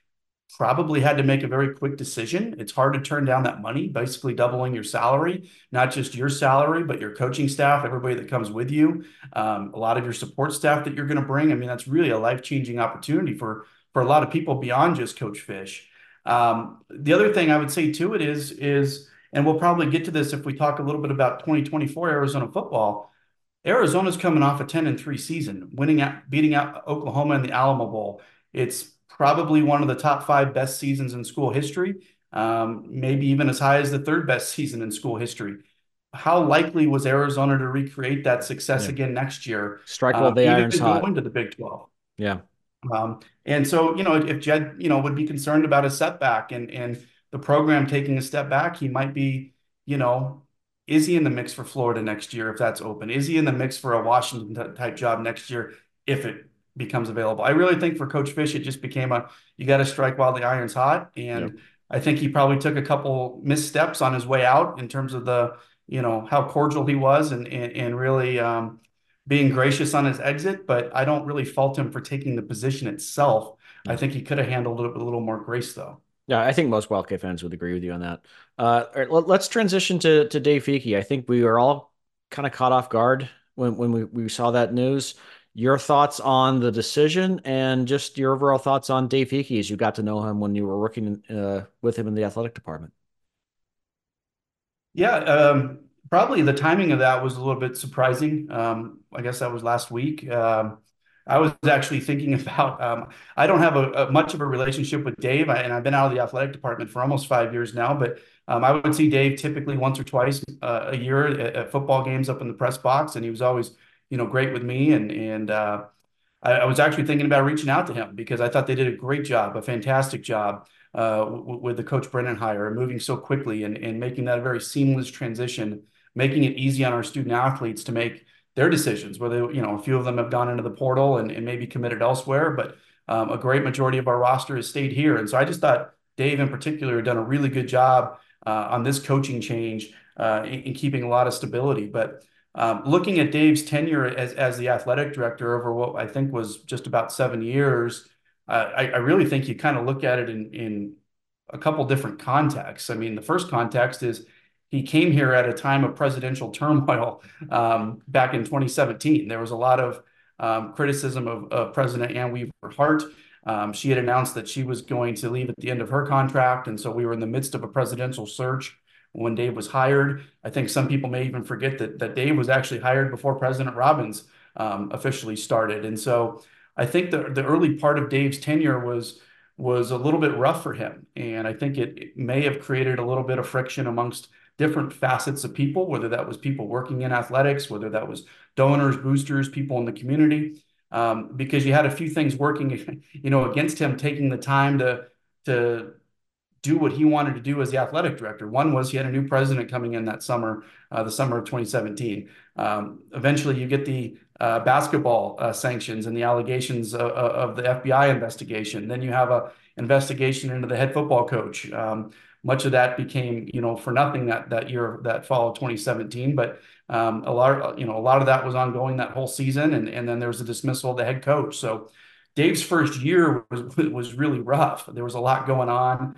probably had to make a very quick decision. It's hard to turn down that money, basically doubling your salary, not just your salary, but your coaching staff, everybody that comes with you, a lot of your support staff that you're going to bring. I mean, that's really a life-changing opportunity for a lot of people beyond just Coach Fish. The other thing I would say to it is, and we'll probably get to this if we talk a little bit about 2024 Arizona football, Arizona's coming off a 10-3 season, beating out Oklahoma in the Alamo Bowl. It's probably one of the top five best seasons in school history, maybe even as high as the third best season in school history. How likely was Arizona to recreate that success again next year? Strike while the iron's hot. Going to the Big 12. Yeah. And so, you know, if Jedd, you know, would be concerned about a setback and the program taking a step back, he might be, you know, is he in the mix for Florida next year if that's open? Is he in the mix for a Washington-type job next year if it becomes available? I really think for Coach Fish, it just became you got to strike while the iron's hot. And I think he probably took a couple missteps on his way out in terms of the, you know, how cordial he was and really being gracious on his exit. But I don't really fault him for taking the position itself. I think he could have handled it with a little more grace, though. Yeah, I think most Wildcat fans would agree with you on that. All right, let's transition to Dave Heeke. I think we were all kind of caught off guard when we saw that news. Your thoughts on the decision and just your overall thoughts on Dave Heeke as you got to know him when you were working with him in the athletic department. Yeah, probably the timing of that was a little bit surprising. I guess that was last week. I was actually thinking about, I don't have much of a relationship with Dave, and I've been out of the athletic department for almost 5 years now, but I would see Dave typically once or twice a year at football games up in the press box, and he was always, you know, great with me. And I was actually thinking about reaching out to him because I thought they did a great job, a fantastic job with the Coach Brennan hire, moving so quickly and making that a very seamless transition, making it easy on our student athletes to make their decisions, whether, you know, a few of them have gone into the portal and maybe committed elsewhere, but a great majority of our roster has stayed here. And so I just thought Dave in particular had done a really good job on this coaching change in keeping a lot of stability. But looking at Dave's tenure as the athletic director over what I think was just about 7 years, I really think you kind of look at it in a couple different contexts. I mean, the first context is he came here at a time of presidential turmoil back in 2017. There was a lot of criticism of President Ann Weaver Hart. She had announced that she was going to leave at the end of her contract, and so we were in the midst of a presidential search when Dave was hired. I think some people may even forget that Dave was actually hired before President Robbins officially started. And so I think the early part of Dave's tenure was a little bit rough for him. And I think it may have created a little bit of friction amongst different facets of people, whether that was people working in athletics, whether that was donors, boosters, people in the community, because you had a few things working, you know, against him taking the time to do what he wanted to do as the athletic director. One was he had a new president coming in that summer, the summer of 2017. Eventually you get the basketball sanctions and the allegations of the FBI investigation. Then you have an investigation into the head football coach. Much of that became, you know, for nothing that year, that fall of 2017, but a lot of that was ongoing that whole season. And then there was a dismissal of the head coach. So Dave's first year was really rough. There was a lot going on.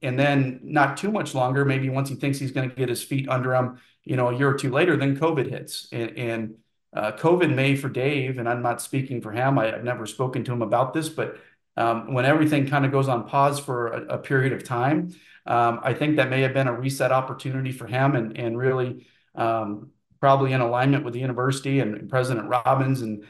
And then not too much longer, maybe once he thinks he's going to get his feet under him, you know, a year or two later, then COVID hits. And COVID may for Dave, and I'm not speaking for him, I've never spoken to him about this, but when everything kind of goes on pause for a period of time, I think that may have been a reset opportunity for him and really probably in alignment with the university and President Robbins and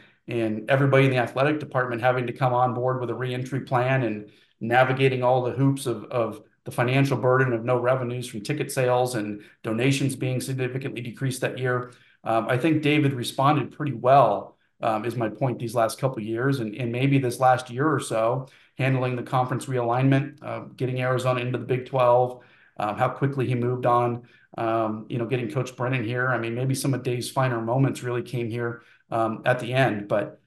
everybody in the athletic department having to come on board with a reentry plan and navigating all the hoops of the the financial burden of no revenues from ticket sales and donations being significantly decreased that year. I think David responded pretty well, is my point, these last couple of years, and maybe this last year or so, handling the conference realignment, getting Arizona into the Big 12, how quickly he moved on, getting Coach Brennan here. I mean, maybe some of Dave's finer moments really came here at the end, but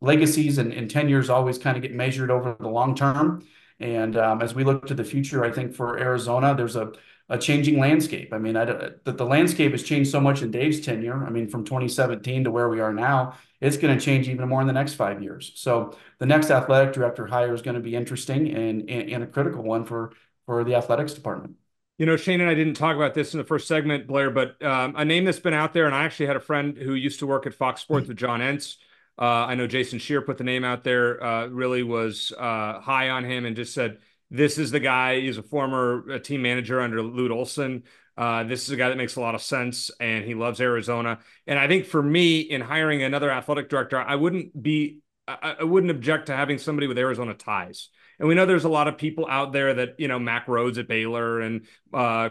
legacies and tenures always kind of get measured over the long term. And as we look to the future, I think for Arizona, there's a changing landscape. I mean, the landscape has changed so much in Dave's tenure. I mean, from 2017 to where we are now, it's going to change even more in the next 5 years. So the next athletic director hire is going to be interesting and a critical one for the athletics department. You know, Shane and I didn't talk about this in the first segment, Blair, but a name that's been out there, and I actually had a friend who used to work at Fox Sports with John Entz. I know Jason Shear put the name out there, really was high on him and just said, this is the guy. He's a former team manager under Lute Olson. This is a guy that makes a lot of sense, and he loves Arizona. And I think for me, in hiring another athletic director, I wouldn't object to having somebody with Arizona ties. And we know there's a lot of people out there that, you know, Mac Rhodes at Baylor and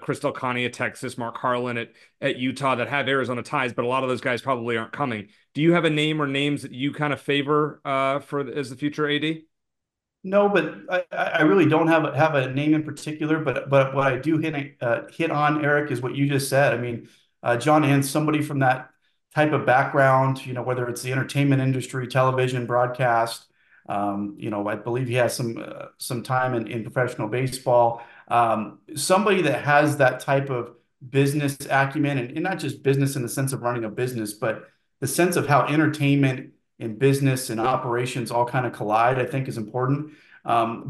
Chris Del Conte at Texas, Mark Harlan at Utah, that have Arizona ties, but a lot of those guys probably aren't coming. Do you have a name or names that you kind of favor for as the future AD? No, but I really don't have a name in particular, but what I do hit on, Eric, is what you just said. I mean, John Entz, somebody from that type of background, you know, whether it's the entertainment industry, television, broadcast, I believe he has some time in professional baseball, somebody that has that type of business acumen and not just business in the sense of running a business, but the sense of how entertainment and business and operations all kind of collide, I think is important. But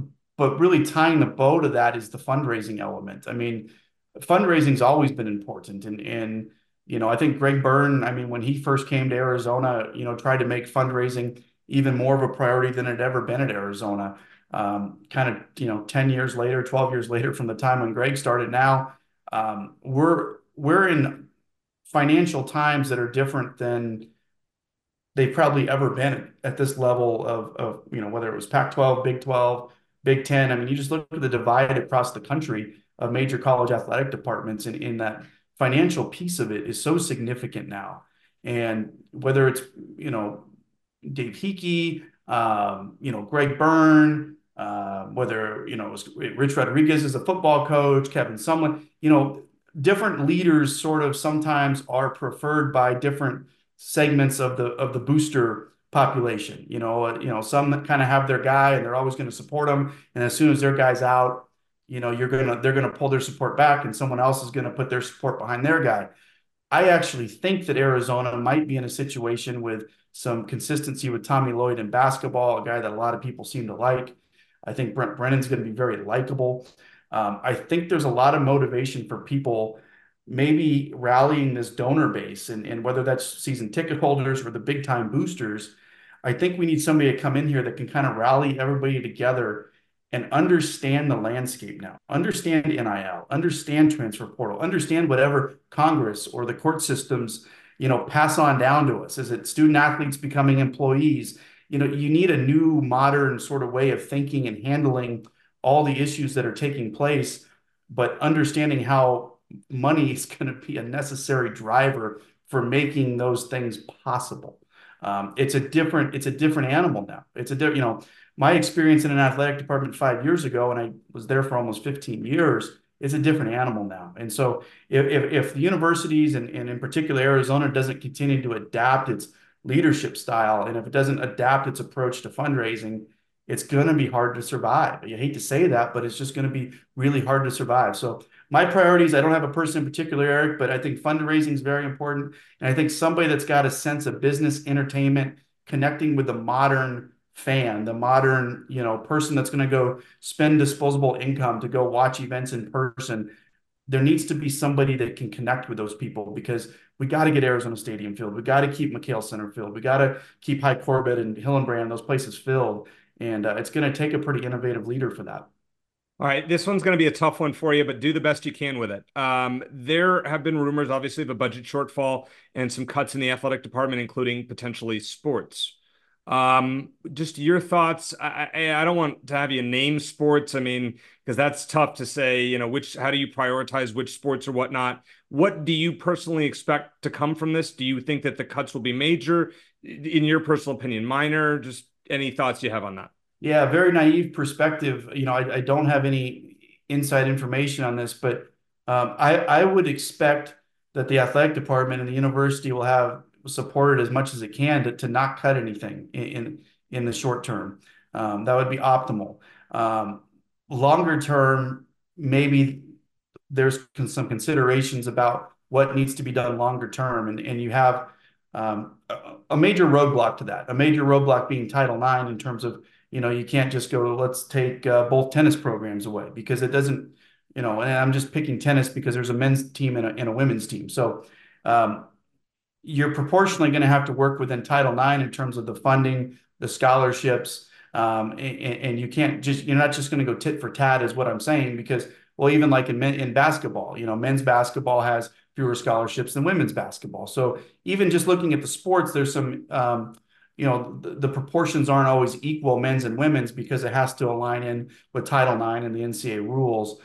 really tying the bow to that is the fundraising element. I mean, fundraising's always been important. And I think Greg Byrne, I mean, when he first came to Arizona, you know, tried to make fundraising even more of a priority than it had ever been at Arizona. 10 years later, 12 years later from the time when Greg started now, we're in financial times that are different than they've probably ever been at this level of whether it was Pac-12, Big 12, Big 10. I mean, you just look at the divide across the country of major college athletic departments, and in that financial piece of it is so significant now. And whether it's, Dave Heeke, Greg Byrne, it was Rich Rodriguez as a football coach, Kevin Sumlin, different leaders sort of sometimes are preferred by different segments of the booster population. Some that kind of have their guy and they're always going to support them, and as soon as their guy's out, they're going to pull their support back, and someone else is going to put their support behind their guy. I actually think that Arizona might be in a situation with some consistency with Tommy Lloyd in basketball, a guy that a lot of people seem to like. I think Brent Brennan's going to be very likable. I think there's a lot of motivation for people maybe rallying this donor base, and whether that's season ticket holders or the big time boosters. I think we need somebody to come in here that can kind of rally everybody together and understand the landscape now, understand NIL, understand transfer portal, understand whatever Congress or the court systems pass on down to us. Is it student athletes becoming employees? You need a new modern sort of way of thinking and handling all the issues that are taking place, but understanding how money is going to be a necessary driver for making those things possible. It's a different animal now. My experience in an athletic department 5 years ago, and I was there for almost 15 years, it's a different animal now. And so if the universities and in particular Arizona doesn't continue to adapt its leadership style, and if it doesn't adapt its approach to fundraising, it's going to be hard to survive. You hate to say that, but it's just going to be really hard to survive. So my priorities, I don't have a person in particular, Eric, but I think fundraising is very important. And I think somebody that's got a sense of business, entertainment, connecting with the modern fan, the modern, person that's going to go spend disposable income to go watch events in person. There needs to be somebody that can connect with those people, because we got to get Arizona Stadium filled. We got to keep McHale Center filled. We got to keep High Corbett and Hillenbrand, those places filled. And it's going to take a pretty innovative leader for that. All right. This one's going to be a tough one for you, but do the best you can with it. There have been rumors, obviously, of a budget shortfall and some cuts in the athletic department, including potentially sports. Just your thoughts. I don't want to have you name sports. I mean, because that's tough to say, you know, how do you prioritize which sports or whatnot? What do you personally expect to come from this? Do you think that the cuts will be major? In your personal opinion, minor? Just any thoughts you have on that? Yeah, very naive perspective. You know, I don't have any inside information on this, but I would expect that the athletic department and the university will have supported as much as it can to not cut anything in the short term. That would be optimal. Longer term, maybe there's some considerations about what needs to be done longer term. And you have a major roadblock to that, a major roadblock being Title IX in terms of, you know, you can't just go, let's take both tennis programs away, because it doesn't, you know, and I'm just picking tennis because there's a men's team and a women's team. So, you're proportionally going to have to work within Title IX in terms of the funding, the scholarships, and you can't just, you're not just going to go tit for tat is what I'm saying, because, well, even like in basketball, you know, men's basketball has fewer scholarships than women's basketball. So even just looking at the sports, there's some, you know, the proportions aren't always equal, men's and women's, because it has to align in with Title IX and the NCAA rules.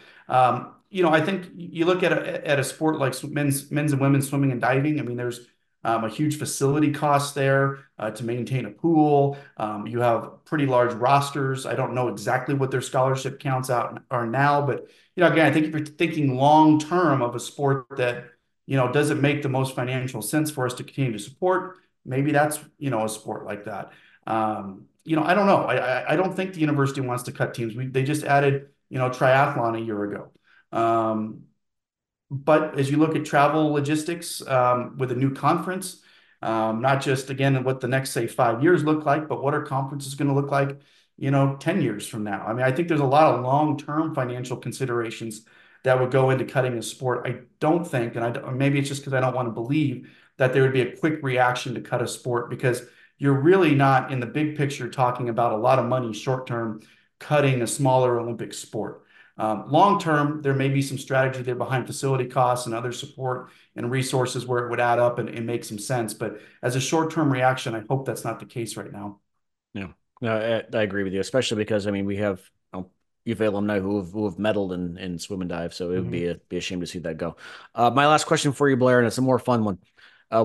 You know, I think you look at a sport like men's and women's swimming and diving. I mean, there's a huge facility cost there to maintain a pool. You have pretty large rosters. I don't know exactly what their scholarship counts out are now, but, you know, again, I think if you're thinking long term of a sport that, you know, doesn't make the most financial sense for us to continue to support, maybe that's, you know, a sport like that. You know, I don't know. I don't think the university wants to cut teams. They just added, you know, triathlon a year ago. But as you look at travel logistics with a new conference, not just, again, what the next, say, 5 years look like, but what our conference is going to look like, you know, 10 years from now. I mean, I think there's a lot of long-term financial considerations that would go into cutting a sport. I don't think, and maybe it's just because I don't want to believe that there would be a quick reaction to cut a sport, because you're really not, in the big picture, talking about a lot of money short-term cutting a smaller Olympic sport. Long term, there may be some strategy there behind facility costs and other support and resources where it would add up and make some sense. But as a short term reaction, I hope that's not the case right now. Yeah, no, I agree with you, especially because, I mean, we have UVA alumni who have medaled in swim and dive. So it would be a shame to see that go. My last question for you, Blair, and it's a more fun one.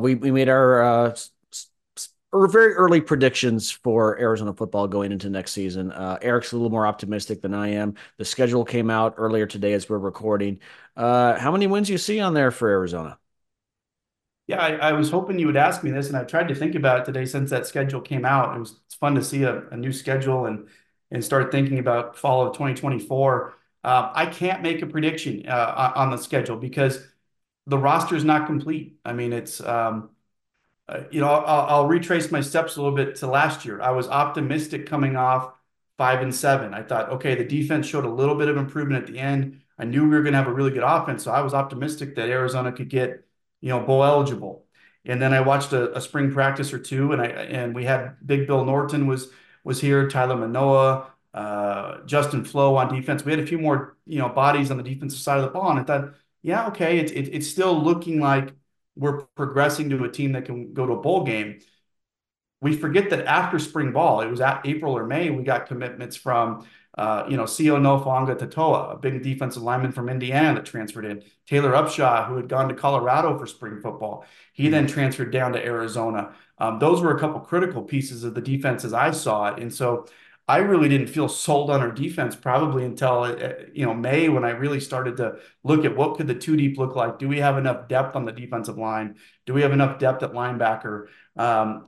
We made our or very early predictions for Arizona football going into next season. Eric's a little more optimistic than I am. The schedule came out earlier today as we're recording. How many wins you see on there for Arizona? Yeah, I was hoping you would ask me this, and I've tried to think about it today since that schedule came out. It's fun to see a new schedule and start thinking about fall of 2024. I can't make a prediction on the schedule because the roster is not complete. I mean, it's you know, I'll retrace my steps a little bit to last year. I was optimistic coming off 5-7. I thought, okay, the defense showed a little bit of improvement at the end. I knew we were going to have a really good offense, so I was optimistic that Arizona could get, you know, bowl eligible. And then I watched a spring practice or two, and we had Big Bill Norton was here, Tyler Manoa, Justin Flo on defense. We had a few more, you know, bodies on the defensive side of the ball, and I thought, yeah, okay, it's still looking like we're progressing to a team that can go to a bowl game. We forget that after spring ball, it was at April or May, we got commitments from, you know, Noah Fifita, a big defensive lineman from Indiana that transferred in, Taylor Upshaw, who had gone to Colorado for spring football. He then transferred down to Arizona. Those were a couple critical pieces of the defense as I saw it. And so I really didn't feel sold on our defense probably until, you know, May, when I really started to look at what could the two deep look like. Do we have enough depth on the defensive line? Do we have enough depth at linebacker?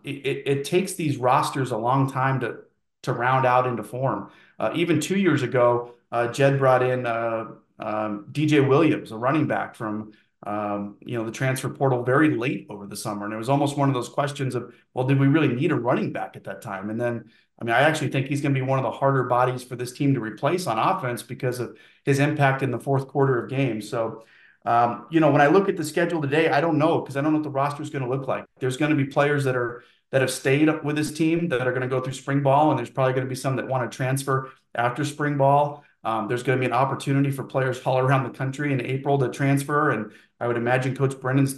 It takes these rosters a long time to round out into form. Even 2 years ago, Jedd brought in DJ Williams, a running back from, you know, the transfer portal very late over the summer. And it was almost one of those questions of, well, did we really need a running back at that time? And then, I mean, I actually think he's going to be one of the harder bodies for this team to replace on offense because of his impact in the fourth quarter of games. So, you know, when I look at the schedule today, I don't know, because I don't know what the roster is going to look like. There's going to be players that have stayed up with this team that are going to go through spring ball, and there's probably going to be some that want to transfer after spring ball. There's going to be an opportunity for players all around the country in April to transfer, and I would imagine Coach Brennan's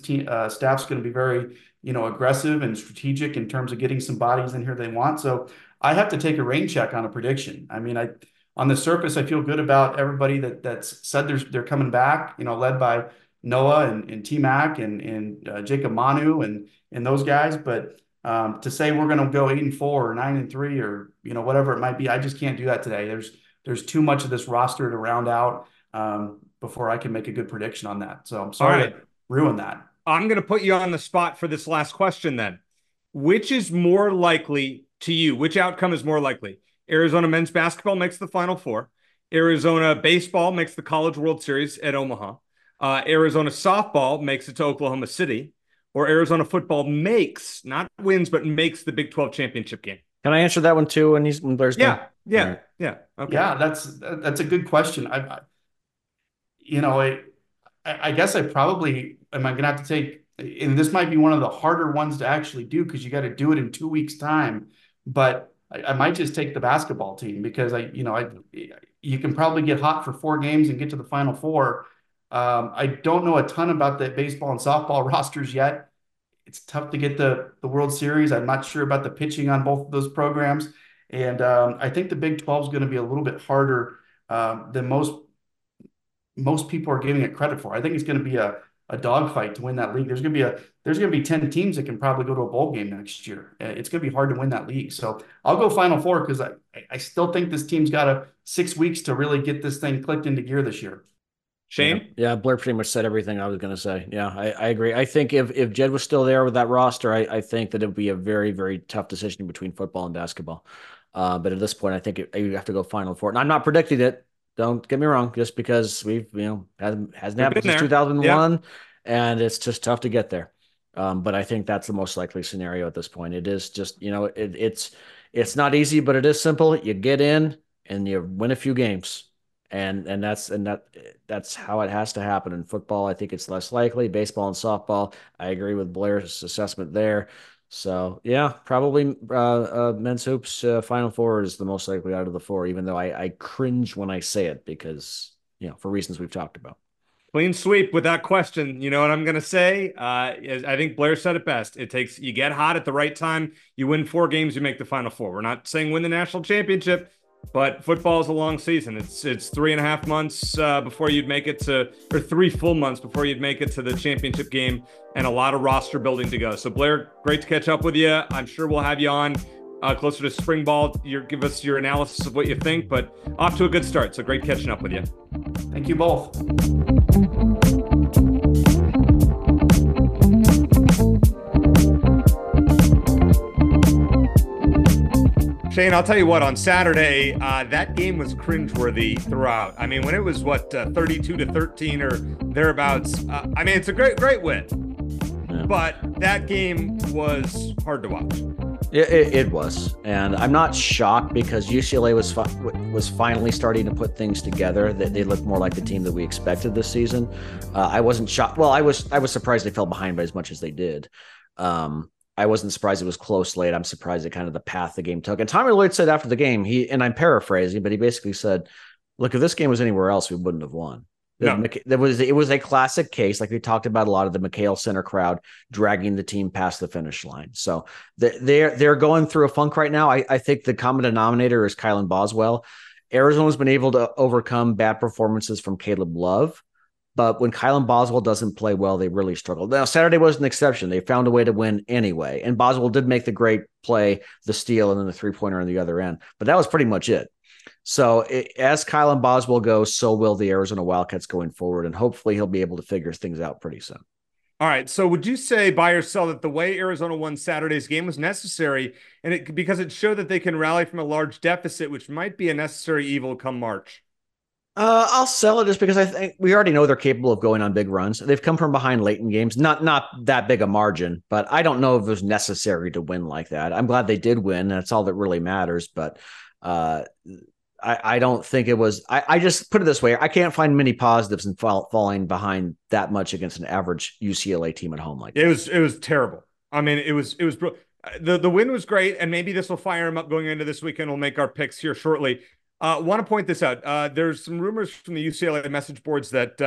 staff's going to be very, you know, aggressive and strategic in terms of getting some bodies in here they want. So I have to take a rain check on a prediction. I mean, on the surface, I feel good about everybody that's said they're coming back, you know, led by Noah and T-Mac and Jacob Manu and those guys. But to say we're going to go 8-4 or 9-3 or, you know, whatever it might be, I just can't do that today. There's too much of this roster to round out before I can make a good prediction on that. So I'm sorry to ruin that. I'm going to put you on the spot for this last question then. Which is more likely to you? Which outcome is more likely? Arizona men's basketball makes the Final Four. Arizona baseball makes the College World Series at Omaha. Arizona softball makes it to Oklahoma City. Or Arizona football makes, not wins, but makes the Big 12 championship game. Can I answer that one too when Blair's done? Yeah. Okay. Yeah, that's a good question. I guess I probably am going to have to take, and this might be one of the harder ones to actually do because you got to do it in 2 weeks' time, but I might just take the basketball team because you can probably get hot for 4 games and get to the Final Four. I don't know a ton about the baseball and softball rosters yet. It's tough to get the World Series. I'm not sure about the pitching on both of those programs. And I think the Big 12 is going to be a little bit harder than most people are giving it credit for. I think it's going to be a dogfight to win that league. There's going to be 10 teams that can probably go to a bowl game next year. It's going to be hard to win that league. So I'll go Final Four because I still think this team's got 6 weeks to really get this thing clicked into gear this year. Shane? Yeah, Blair pretty much said everything I was going to say. Yeah, I agree. I think if Jedd was still there with that roster, I think that it would be a very, very tough decision between football and basketball. But at this point, I think you have to go Final Four. And I'm not predicting it. Don't get me wrong, just because we've, hasn't happened since 2001, and it's just tough to get there. But I think that's the most likely scenario at this point. It is just, it's not easy, but it is simple. You get in and you win a few games. And that's how it has to happen in football. I think it's less likely. Baseball and softball, I agree with Blair's assessment there. So yeah, probably men's hoops Final Four is the most likely out of the 4. Even though I cringe when I say it because for reasons we've talked about. Clean sweep with that question. You know what I'm going to say? I think Blair said it best. You get hot at the right time. You win 4 games. You make the Final Four. We're not saying win the national championship. But football is a long season. It's 3.5 months before you'd make it to, or 3 full months before you'd make it to the championship game, and a lot of roster building to go. So Blair, great to catch up with you. I'm sure we'll have you on closer to spring ball. Give us your analysis of what you think. But off to a good start. So great catching up with you. Thank you both. Shane, I'll tell you what, on Saturday, that game was cringeworthy throughout. I mean, when it was, 32-13 or thereabouts, it's a great win. Yeah. But that game was hard to watch. It was. And I'm not shocked because UCLA was finally starting to put things together. They looked more like the team that we expected this season. I wasn't shocked. Well, I was surprised they fell behind by as much as they did. I wasn't surprised it was close late. I'm surprised at kind of the path the game took. And Tommy Lloyd said after the game, and I'm paraphrasing, but he basically said, look, if this game was anywhere else, we wouldn't have won. No. It was a classic case, like we talked about a lot of the McHale Center crowd dragging the team past the finish line. So they're going through a funk right now. I think the common denominator is Kylan Boswell. Arizona's been able to overcome bad performances from Caleb Love. But when Kylan Boswell doesn't play well, they really struggle. Now, Saturday was an exception. They found a way to win anyway. And Boswell did make the great play, the steal, and then the three-pointer on the other end. But that was pretty much it. So as Kylan Boswell goes, so will the Arizona Wildcats going forward. And hopefully he'll be able to figure things out pretty soon. All right. So would you say, buy or sell, that the way Arizona won Saturday's game was necessary and because it showed that they can rally from a large deficit, which might be a necessary evil come March? I'll sell it just because I think we already know they're capable of going on big runs. They've come from behind late in games, not that big a margin, but I don't know if it was necessary to win like that. I'm glad they did win. And that's all that really matters. But I don't think it was. I just put it this way. I can't find many positives in falling behind that much against an average UCLA team at home. Like that. It was terrible. I mean, it was the win was great. And maybe this will fire them up going into this weekend. We'll make our picks here shortly. Want to point this out. There's some rumors from the UCLA message boards that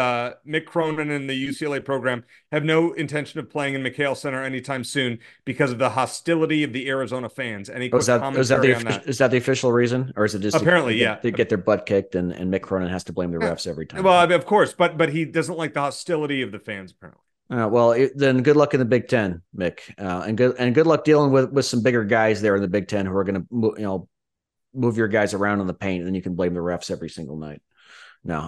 Mick Cronin and the UCLA program have no intention of playing in McHale Center anytime soon because of the hostility of the Arizona fans. Any quick commentary on that? Is that the official reason, or is it just apparently they get their butt kicked and Mick Cronin has to blame the refs every time? Well, I mean, of course, but he doesn't like the hostility of the fans apparently. Then good luck in the Big Ten, Mick, and good luck dealing with some bigger guys there in the Big Ten who are going to move your guys around in the paint, and then you can blame the refs every single night. No,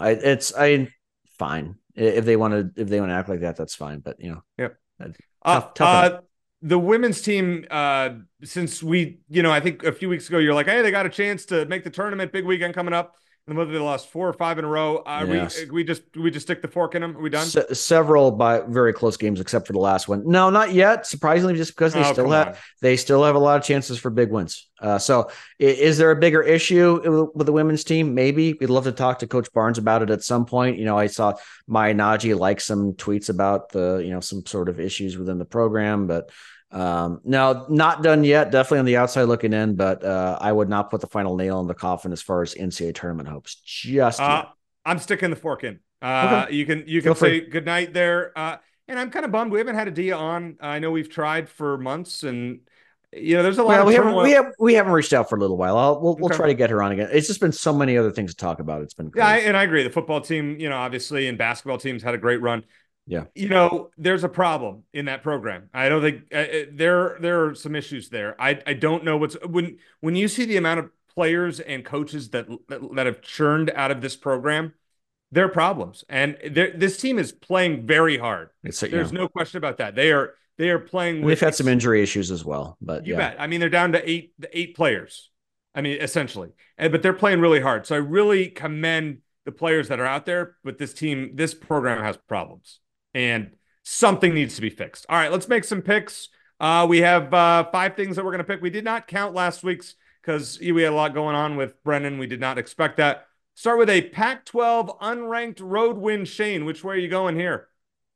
fine. If they want to act like that, that's fine. But tough. The women's team, since we, I think a few weeks ago, you're like, hey, they got a chance to make the tournament, big weekend coming up. And whether they lost 4 or 5 in a row, we just stick the fork in them. Are we done? Several by very close games, except for the last one. No, not yet. Surprisingly, just because they still have a lot of chances for big wins. So is there a bigger issue with the women's team? Maybe. We'd love to talk to Coach Barnes about it at some point. I saw Maya Naji like some tweets about some sort of issues within the program, but. No, not done yet. Definitely on the outside looking in, but I would not put the final nail in the coffin as far as NCAA tournament hopes. Just yet. I'm sticking the fork in. Okay. You can say good night there. And I'm kind of bummed we haven't had Adia on. I know we've tried for months, and there's a lot. We haven't reached out for a little while. We'll try to get her on again. It's just been so many other things to talk about. It's been crazy. Yeah, and I agree. The football team, obviously, and basketball teams had a great run. Yeah. There's a problem in that program. I don't think there are some issues there. I don't know what's when you see the amount of players and coaches that have churned out of this program, there are problems. And this team is playing very hard. There's no question about that. They are playing. They've had some injury issues as well, but you bet. I mean, they're down to eight players. I mean, essentially, but they're playing really hard. So I really commend the players that are out there, but this program has problems. And something needs to be fixed. All right, let's make some picks. We have 5 things that we're going to pick. We did not count last week's because we had a lot going on with Brennan. We did not expect that. Start with a Pac-12 unranked road win. Shane, which way are you going here?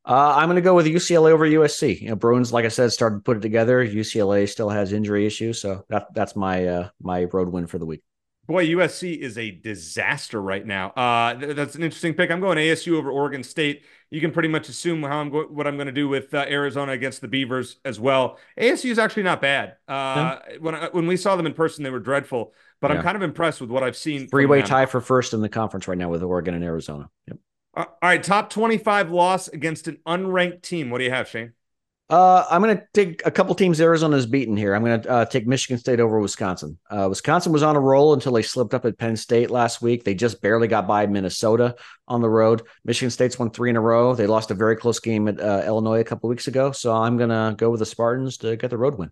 I'm going to go with UCLA over USC. Bruins, like I said, started to put it together. UCLA still has injury issues, so that's my road win for the week. Boy, USC is a disaster right now. That's an interesting pick. I'm going ASU over Oregon State. You can pretty much assume what I'm going to do with Arizona against the Beavers as well. ASU is actually not bad. When we saw them in person, they were dreadful. But I'm kind of impressed with what I've seen. Three-way tie for first in the conference right now with Oregon and Arizona. Yep. All right, top 25 loss against an unranked team. What do you have, Shane? I'm going to take a couple teams Arizona's beaten here. I'm going to take Michigan State over Wisconsin. Wisconsin was on a roll until they slipped up at Penn State last week. They just barely got by Minnesota on the road. Michigan State's won 3 in a row. They lost a very close game at Illinois a couple weeks ago. So I'm going to go with the Spartans to get the road win.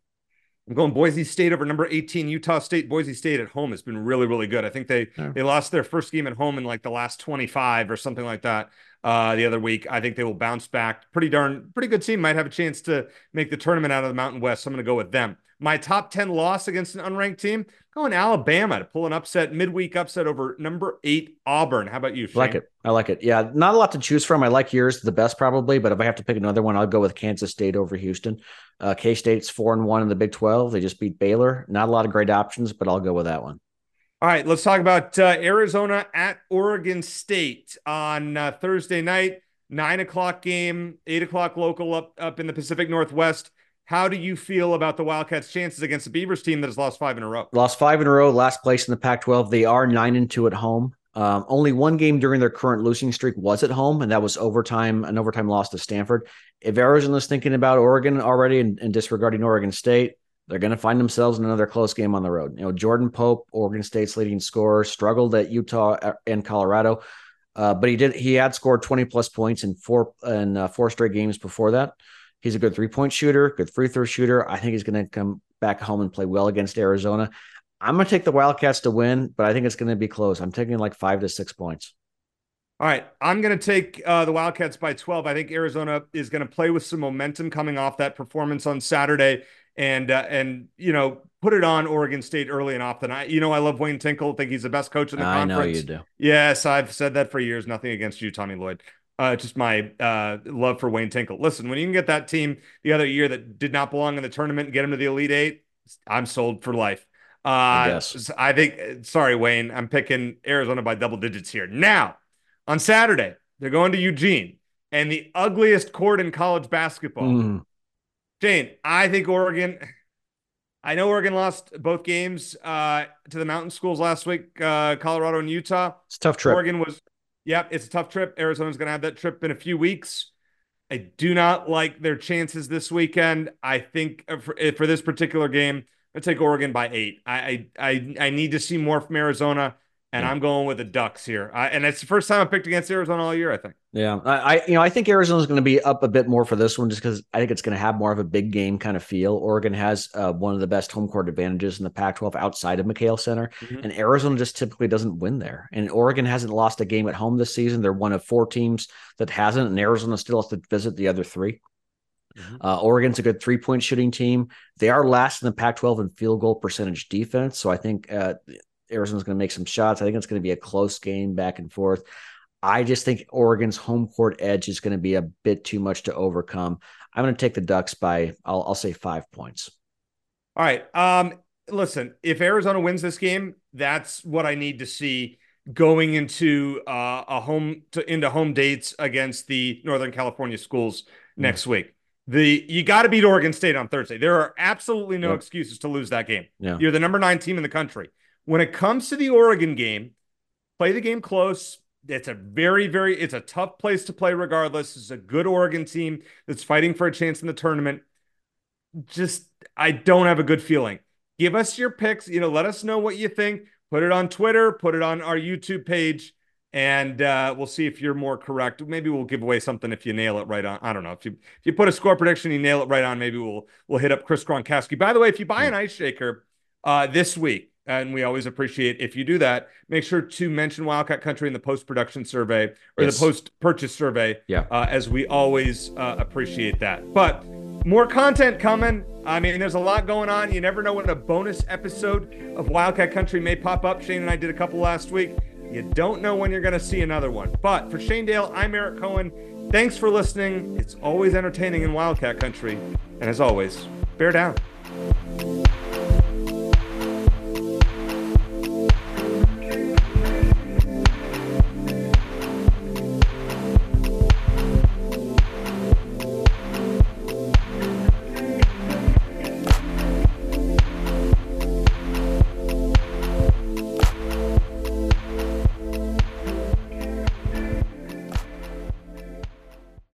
I'm going Boise State over number 18, Utah State. Boise State at home has been really, really good. I think they lost their first game at home in like the last 25 or something like that the other week. I think they will bounce back. Pretty good team. Might have a chance to make the tournament out of the Mountain West. So I'm going to go with them. My top 10 loss against an unranked team, going Alabama to pull an upset, midweek upset over number 8 Auburn. How about you, Shane? I like it. Yeah, not a lot to choose from. I like yours the best probably, but if I have to pick another one, I'll go with Kansas State over Houston. K-State's 4-1 in the Big 12. They just beat Baylor. Not a lot of great options, but I'll go with that one. All right, let's talk about Arizona at Oregon State on Thursday night, 9 o'clock game, 8 o'clock local up in the Pacific Northwest. How do you feel about the Wildcats' chances against the Beavers team that has lost 5 in a row? Lost 5 in a row, last place in the Pac-12. They are 9-2 at home. Only one game during their current losing streak was at home, and that was an overtime loss to Stanford. If Arizona's thinking about Oregon already and disregarding Oregon State, they're going to find themselves in another close game on the road. Jordan Pope, Oregon State's leading scorer, struggled at Utah and Colorado, but he had scored 20-plus points in four straight games before that. He's a good three-point shooter, good free-throw shooter. I think he's going to come back home and play well against Arizona. I'm going to take the Wildcats to win, but I think it's going to be close. I'm taking like 5 to 6 points. All right, I'm going to take the Wildcats by 12. I think Arizona is going to play with some momentum coming off that performance on Saturday and put it on Oregon State early and often. I love Wayne Tinkle. I think he's the best coach in the conference. I know you do. Yes, I've said that for years. Nothing against you, Tommy Lloyd. Just my love for Wayne Tinkle. Listen, when you can get that team the other year that did not belong in the tournament and get them to the Elite Eight, I'm sold for life. I think, sorry, Wayne, I'm picking Arizona by double digits here. Now, on Saturday, they're going to Eugene and the ugliest court in college basketball. Jane, I think Oregon, I know Oregon lost both games to the mountain schools last week, Colorado and Utah. It's a tough trip. Oregon was, it's a tough trip. Arizona's going to have that trip in a few weeks. I do not like their chances this weekend. I think for this particular game, I take Oregon by 8. I need to see more from Arizona, and I'm going with the Ducks here. And it's the first time I picked against Arizona all year, I think. Yeah, I think Arizona's going to be up a bit more for this one just because I think it's going to have more of a big game kind of feel. Oregon has one of the best home court advantages in the Pac-12 outside of McHale Center, and Arizona just typically doesn't win there. And Oregon hasn't lost a game at home this season. They're one of 4 teams that hasn't, and Arizona still has to visit the other 3. Oregon's a good 3-point shooting team. They are last in the Pac-12 in field goal percentage defense. So I think Arizona's going to make some shots. I think it's going to be a close game back and forth. I just think Oregon's home court edge is going to be a bit too much to overcome. I'm going to take the Ducks by, I'll say 5 points. All right. Listen, if Arizona wins this game, that's what I need to see going into into home dates against the Northern California schools next week. You got to beat Oregon State on Thursday. There are absolutely no excuses to lose that game. You're the number 9 team in the country. When it comes to the Oregon game, play the game close. It's a very, very, it's a tough place to play regardless. It's a good Oregon team that's fighting for a chance in the tournament. Just, I don't have a good feeling. Give us your picks. You know, let us know what you think. Put it on Twitter. Put it on our YouTube page. And we'll see if you're more correct. Maybe we'll give away something if you nail it right on. I don't know. If you put a score prediction, you nail it right on, maybe we'll hit up Chris Gronkowski. By the way, if you buy an Ice Shaker this week, and we always appreciate if you do that, make sure to mention Wildcat Country in the post-production survey or the post-purchase survey, as we always appreciate that. But more content coming. I mean, there's a lot going on. You never know when a bonus episode of Wildcat Country may pop up. Shane and I did a couple last week. You don't know when you're going to see another one. But for Shane Dale, I'm Eric Cohen. Thanks for listening. It's always entertaining in Wildcat Country. And as always, bear down.